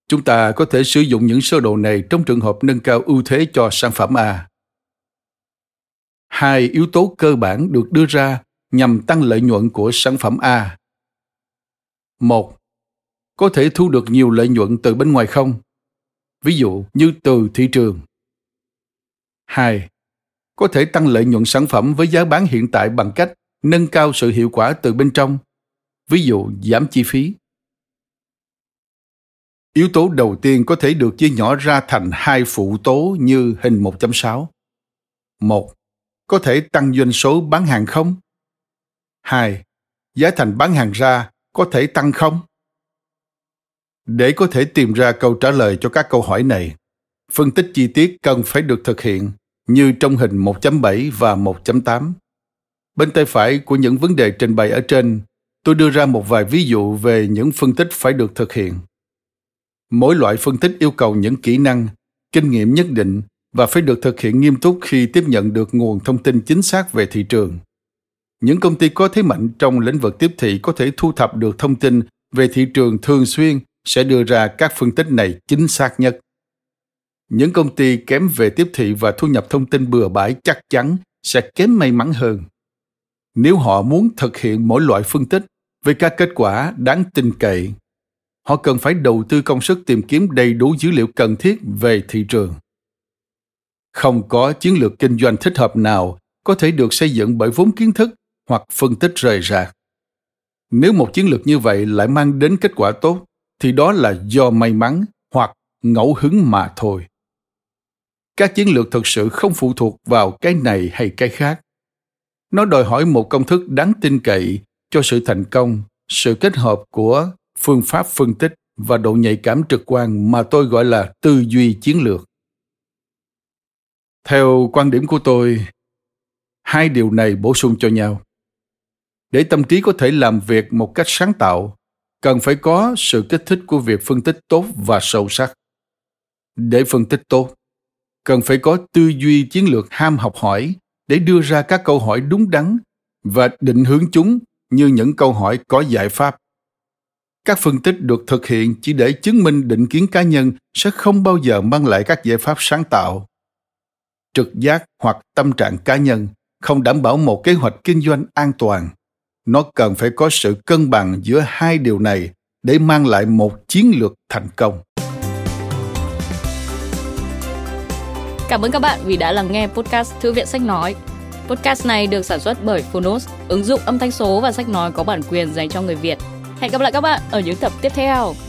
Chúng ta có thể sử dụng những sơ đồ này trong trường hợp nâng cao ưu thế cho sản phẩm A. Hai yếu tố cơ bản được đưa ra nhằm tăng lợi nhuận của sản phẩm A. Một, có thể thu được nhiều lợi nhuận từ bên ngoài không? Ví dụ như từ thị trường. Hai, có thể tăng lợi nhuận sản phẩm với giá bán hiện tại bằng cách nâng cao sự hiệu quả từ bên trong. Ví dụ giảm chi phí. Yếu tố đầu tiên có thể được chia nhỏ ra thành hai phụ tố như hình một chấm sáu. Một, có thể tăng doanh số bán hàng không? Hai, giá thành bán hàng ra có thể tăng không? Để có thể tìm ra câu trả lời cho các câu hỏi này, phân tích chi tiết cần phải được thực hiện như trong hình một chấm bảy và một chấm tám. Bên tay phải của những vấn đề trình bày ở trên, tôi đưa ra một vài ví dụ về những phân tích phải được thực hiện. Mỗi loại phân tích yêu cầu những kỹ năng, kinh nghiệm nhất định và phải được thực hiện nghiêm túc khi tiếp nhận được nguồn thông tin chính xác về thị trường. Những công ty có thế mạnh trong lĩnh vực tiếp thị có thể thu thập được thông tin về thị trường thường xuyên sẽ đưa ra các phân tích này chính xác nhất. Những công ty kém về tiếp thị và thu nhập thông tin bừa bãi chắc chắn sẽ kém may mắn hơn. Nếu họ muốn thực hiện mỗi loại phân tích với các kết quả đáng tin cậy, họ cần phải đầu tư công sức tìm kiếm đầy đủ dữ liệu cần thiết về thị trường. Không có chiến lược kinh doanh thích hợp nào có thể được xây dựng bởi vốn kiến thức hoặc phân tích rời rạc. Nếu một chiến lược như vậy lại mang đến kết quả tốt, thì đó là do may mắn hoặc ngẫu hứng mà thôi. Các chiến lược thực sự không phụ thuộc vào cái này hay cái khác. Nó đòi hỏi một công thức đáng tin cậy cho sự thành công, sự kết hợp của phương pháp phân tích và độ nhạy cảm trực quan mà tôi gọi là tư duy chiến lược. Theo quan điểm của tôi, hai điều này bổ sung cho nhau. Để tâm trí có thể làm việc một cách sáng tạo, cần phải có sự kích thích của việc phân tích tốt và sâu sắc. Để phân tích tốt, cần phải có tư duy chiến lược ham học hỏi để đưa ra các câu hỏi đúng đắn và định hướng chúng như những câu hỏi có giải pháp. Các phân tích được thực hiện chỉ để chứng minh định kiến cá nhân sẽ không bao giờ mang lại các giải pháp sáng tạo. Trực giác hoặc tâm trạng cá nhân không đảm bảo một kế hoạch kinh doanh an toàn. Nó cần phải có sự cân bằng giữa hai điều này để mang lại một chiến lược thành công. Cảm ơn các bạn vì đã lắng nghe podcast Thư viện Sách Nói. Podcast này được sản xuất bởi Fonos, ứng dụng âm thanh số và sách nói có bản quyền dành cho người Việt. Hẹn gặp lại các bạn ở những tập tiếp theo.